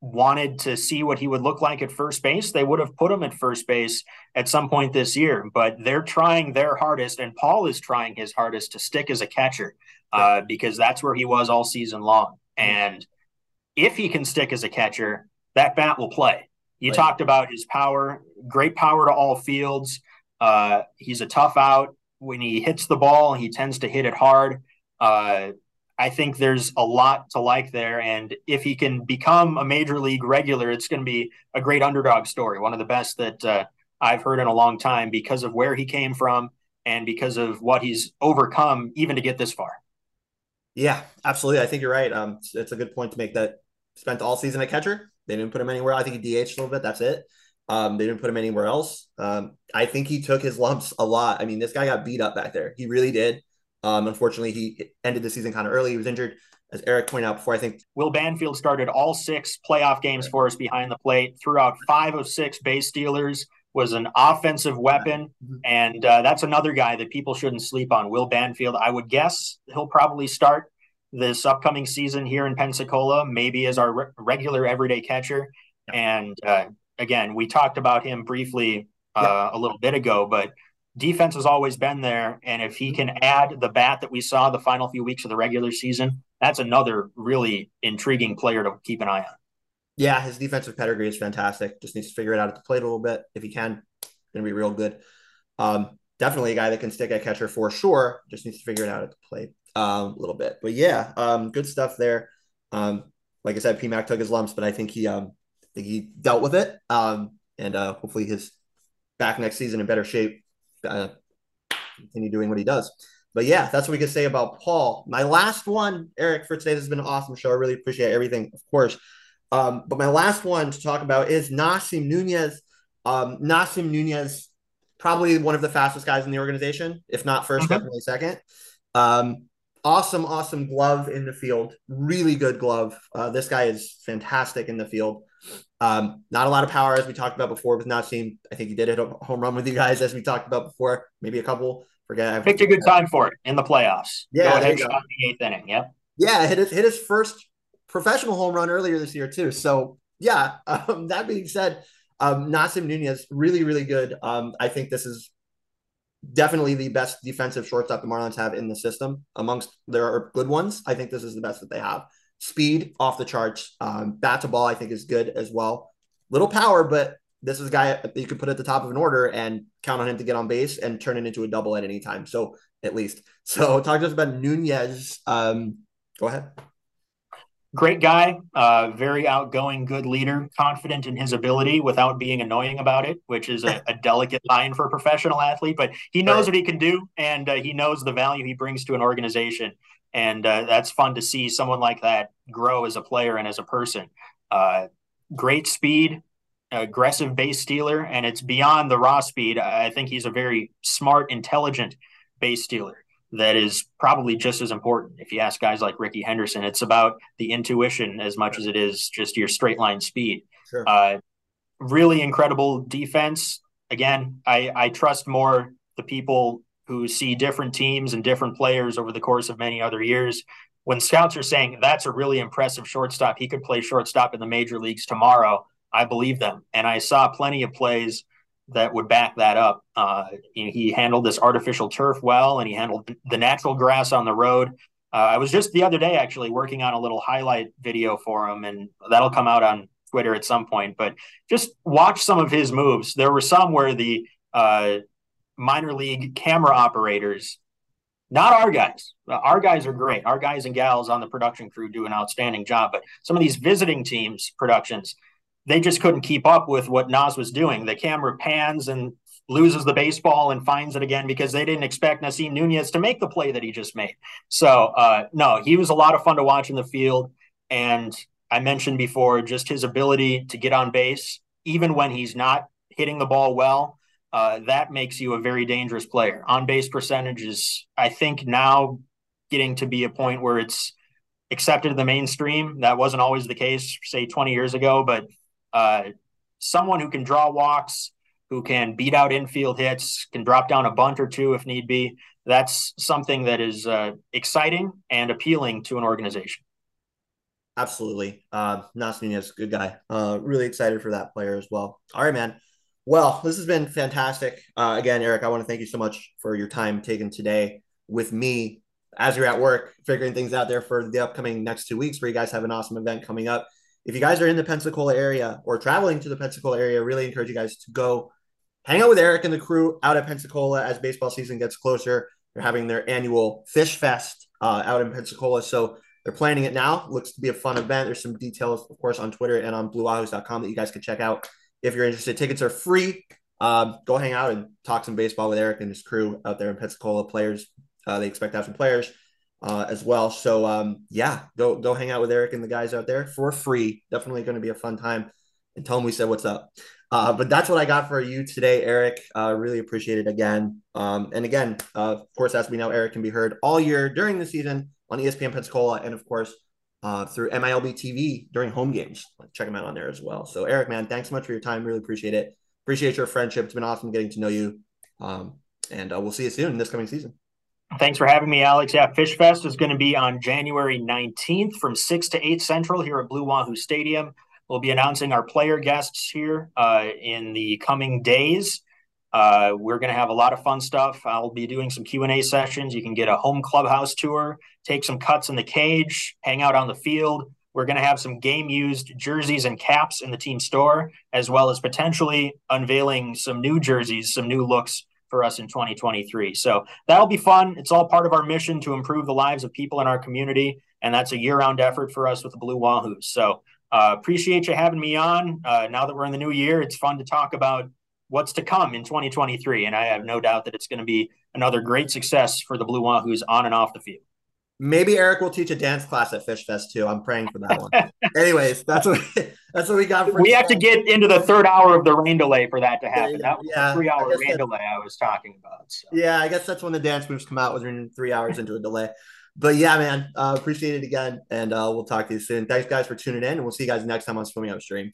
wanted to see what he would look like at first base, they would have put him at first base at some point this year, but they're trying their hardest. And Paul is trying his hardest to stick as a catcher uh, because that's where he was all season long. And if he can stick as a catcher, that bat will play. You right. talked about his power, great power to all fields. Uh, he's a tough out. When he hits the ball, he tends to hit it hard. Uh, I think there's a lot to like there. And if he can become a major league regular, it's going to be a great underdog story. One of the best that uh, I've heard in a long time because of where he came from and because of what he's overcome even to get this far. Yeah, absolutely. I think you're right. Um, it's a good point to make that spent all season at catcher. They didn't put him anywhere. I think he D H'd a little bit. That's it. Um, they didn't put him anywhere else. Um, I think he took his lumps a lot. I mean, this guy got beat up back there. He really did. Um, unfortunately, he ended the season kind of early. He was injured, as Eric pointed out before. I think Will Banfield started all six playoff games for us behind the plate, threw out five of six base stealers, was an offensive weapon. And uh, that's another guy that people shouldn't sleep on. Will Banfield, I would guess he'll probably start this upcoming season here in Pensacola, maybe as our re- regular everyday catcher. Yeah. And uh, again, we talked about him briefly uh, yeah. a little bit ago, but defense has always been there. And if he can add the bat that we saw the final few weeks of the regular season, that's another really intriguing player to keep an eye on. Yeah. His defensive pedigree is fantastic. Just needs to figure it out at the plate a little bit. If he can, it's going to be real good. Um, definitely a guy that can stick at catcher for sure. Just needs to figure it out at the plate. Um, a little bit, but yeah, um, good stuff there. Um, like I said, P MAC took his lumps, but I think he, um, I think he dealt with it. Um, and uh, hopefully his back next season in better shape, uh, continue doing what he does. But yeah, that's what we could say about Paul. My last one, Eric, for today. This has been an awesome show. I really appreciate everything, of course. Um, but my last one to talk about is Nasim Nunez. Um, Nasim Nunez, probably one of the fastest guys in the organization, if not first, mm-hmm. definitely second. Um, Awesome, awesome glove in the field. Really good glove. Uh, this guy is fantastic in the field. Um, not a lot of power, as we talked about before, with Nasim. I think he did hit a home run with you guys, as we talked about before. Maybe a couple. Forget. Picked a good time for it in the playoffs. Yeah, go ahead, shot the eighth inning. Yep. Yeah, hit his hit his first professional home run earlier this year too. So yeah. Um, that being said, um, Nasim Nunez really, really good. Um, I think this is definitely the best defensive shortstop the Marlins have in the system. Amongst their good ones, I think this is the best that they have. Speed off the charts. Um, bat to ball, I think, is good as well. Little power, but this is a guy that you could put at the top of an order and count on him to get on base and turn it into a double at any time. So at least. So talk to us about Nunez. Um, go ahead. Great guy, uh, very outgoing, good leader, confident in his ability without being annoying about it, which is a, a delicate line for a professional athlete. But he knows what he can do, and uh, he knows the value he brings to an organization. And uh, that's fun to see someone like that grow as a player and as a person. Uh, great speed, aggressive base stealer, and it's beyond the raw speed. I think he's a very smart, intelligent base stealer. That is probably just as important. If you ask guys like Ricky Henderson, it's about the intuition as much as it is just your straight line speed. Sure. Uh, really incredible defense. Again, I, I trust more the people who see different teams and different players over the course of many other years. When scouts are saying that's a really impressive shortstop, he could play shortstop in the major leagues tomorrow, I believe them. And I saw plenty of plays that would back that up. Uh, you know, he handled this artificial turf well, and he handled the natural grass on the road. Uh, I was just the other day actually working on a little highlight video for him, and that'll come out on Twitter at some point. But just watch some of his moves. There were some where the uh, minor league camera operators, not our guys. Our guys are great. Our guys and gals on the production crew do an outstanding job. But some of these visiting teams' productions, they just couldn't keep up with what Nas was doing. The camera pans and loses the baseball and finds it again because they didn't expect Nasim Nunez to make the play that he just made. So, uh, no, he was a lot of fun to watch in the field. And I mentioned before just his ability to get on base, even when he's not hitting the ball well, uh, that makes you a very dangerous player. On-base percentage is, I think, now getting to be a point where it's accepted in the mainstream. That wasn't always the case, say, twenty years ago, but Uh, someone who can draw walks, who can beat out infield hits, can drop down a bunt or two if need be. That's something that is uh, exciting and appealing to an organization. Absolutely. Uh, Nasim Nunez, good guy. Uh, really excited for that player as well. All right, man. Well, this has been fantastic. Uh, again, Eric, I want to thank you so much for your time taken today with me as you're at work, figuring things out there for the upcoming next two weeks where you guys have an awesome event coming up. If you guys are in the Pensacola area or traveling to the Pensacola area, really encourage you guys to go hang out with Eric and the crew out at Pensacola as baseball season gets closer. They're having their annual Fish Fest uh, out in Pensacola. So they're planning it now. Looks to be a fun event. There's some details, of course, on Twitter and on blue wahoos dot com that you guys can check out if you're interested. Tickets are free. Um, go hang out and talk some baseball with Eric and his crew out there in Pensacola. Players, uh, they expect to have some players. Uh, as well. So um, yeah, go, go hang out with Eric and the guys out there for free. Definitely going to be a fun time. And tell them we said, what's up. Uh, but that's what I got for you today, Eric. Uh, really appreciate it again. Um, and again, uh, of course, as we know, Eric can be heard all year during the season on E S P N Pensacola. And of course, uh, through M I L B T V during home games, check them out on there as well. So Eric, man, thanks so much for your time. Really appreciate it. Appreciate your friendship. It's been awesome getting to know you. Um, and uh, we'll see you soon this coming season. Thanks for having me, Alex. Yeah, Fish Fest is going to be on January nineteenth from six to eight Central here at Blue Wahoo Stadium. We'll be announcing our player guests here uh, in the coming days. Uh, we're going to have a lot of fun stuff. I'll be doing some Q and A sessions. You can get a home clubhouse tour, take some cuts in the cage, hang out on the field. We're going to have some game-used jerseys and caps in the team store, as well as potentially unveiling some new jerseys, some new looks for us in twenty twenty-three. So that'll be fun. It's all part of our mission to improve the lives of people in our community. And that's a year-round effort for us with the Blue Wahoos. So uh, appreciate you having me on. Uh, now that we're in the new year, it's fun to talk about what's to come in twenty twenty-three. And I have no doubt that it's going to be another great success for the Blue Wahoos on and off the field. Maybe Eric will teach a dance class at Fish Fest too. I'm praying for that one. Anyways, that's what that's what we got. For we have time to get into the third hour of the rain delay for that to happen. That was yeah, the three-hour rain that, delay I was talking about. So. Yeah, I guess that's when the dance moves come out within three hours into a delay. But yeah, man, uh, appreciate it again, and uh, we'll talk to you soon. Thanks, guys, for tuning in, and we'll see you guys next time on Swimming Upstream.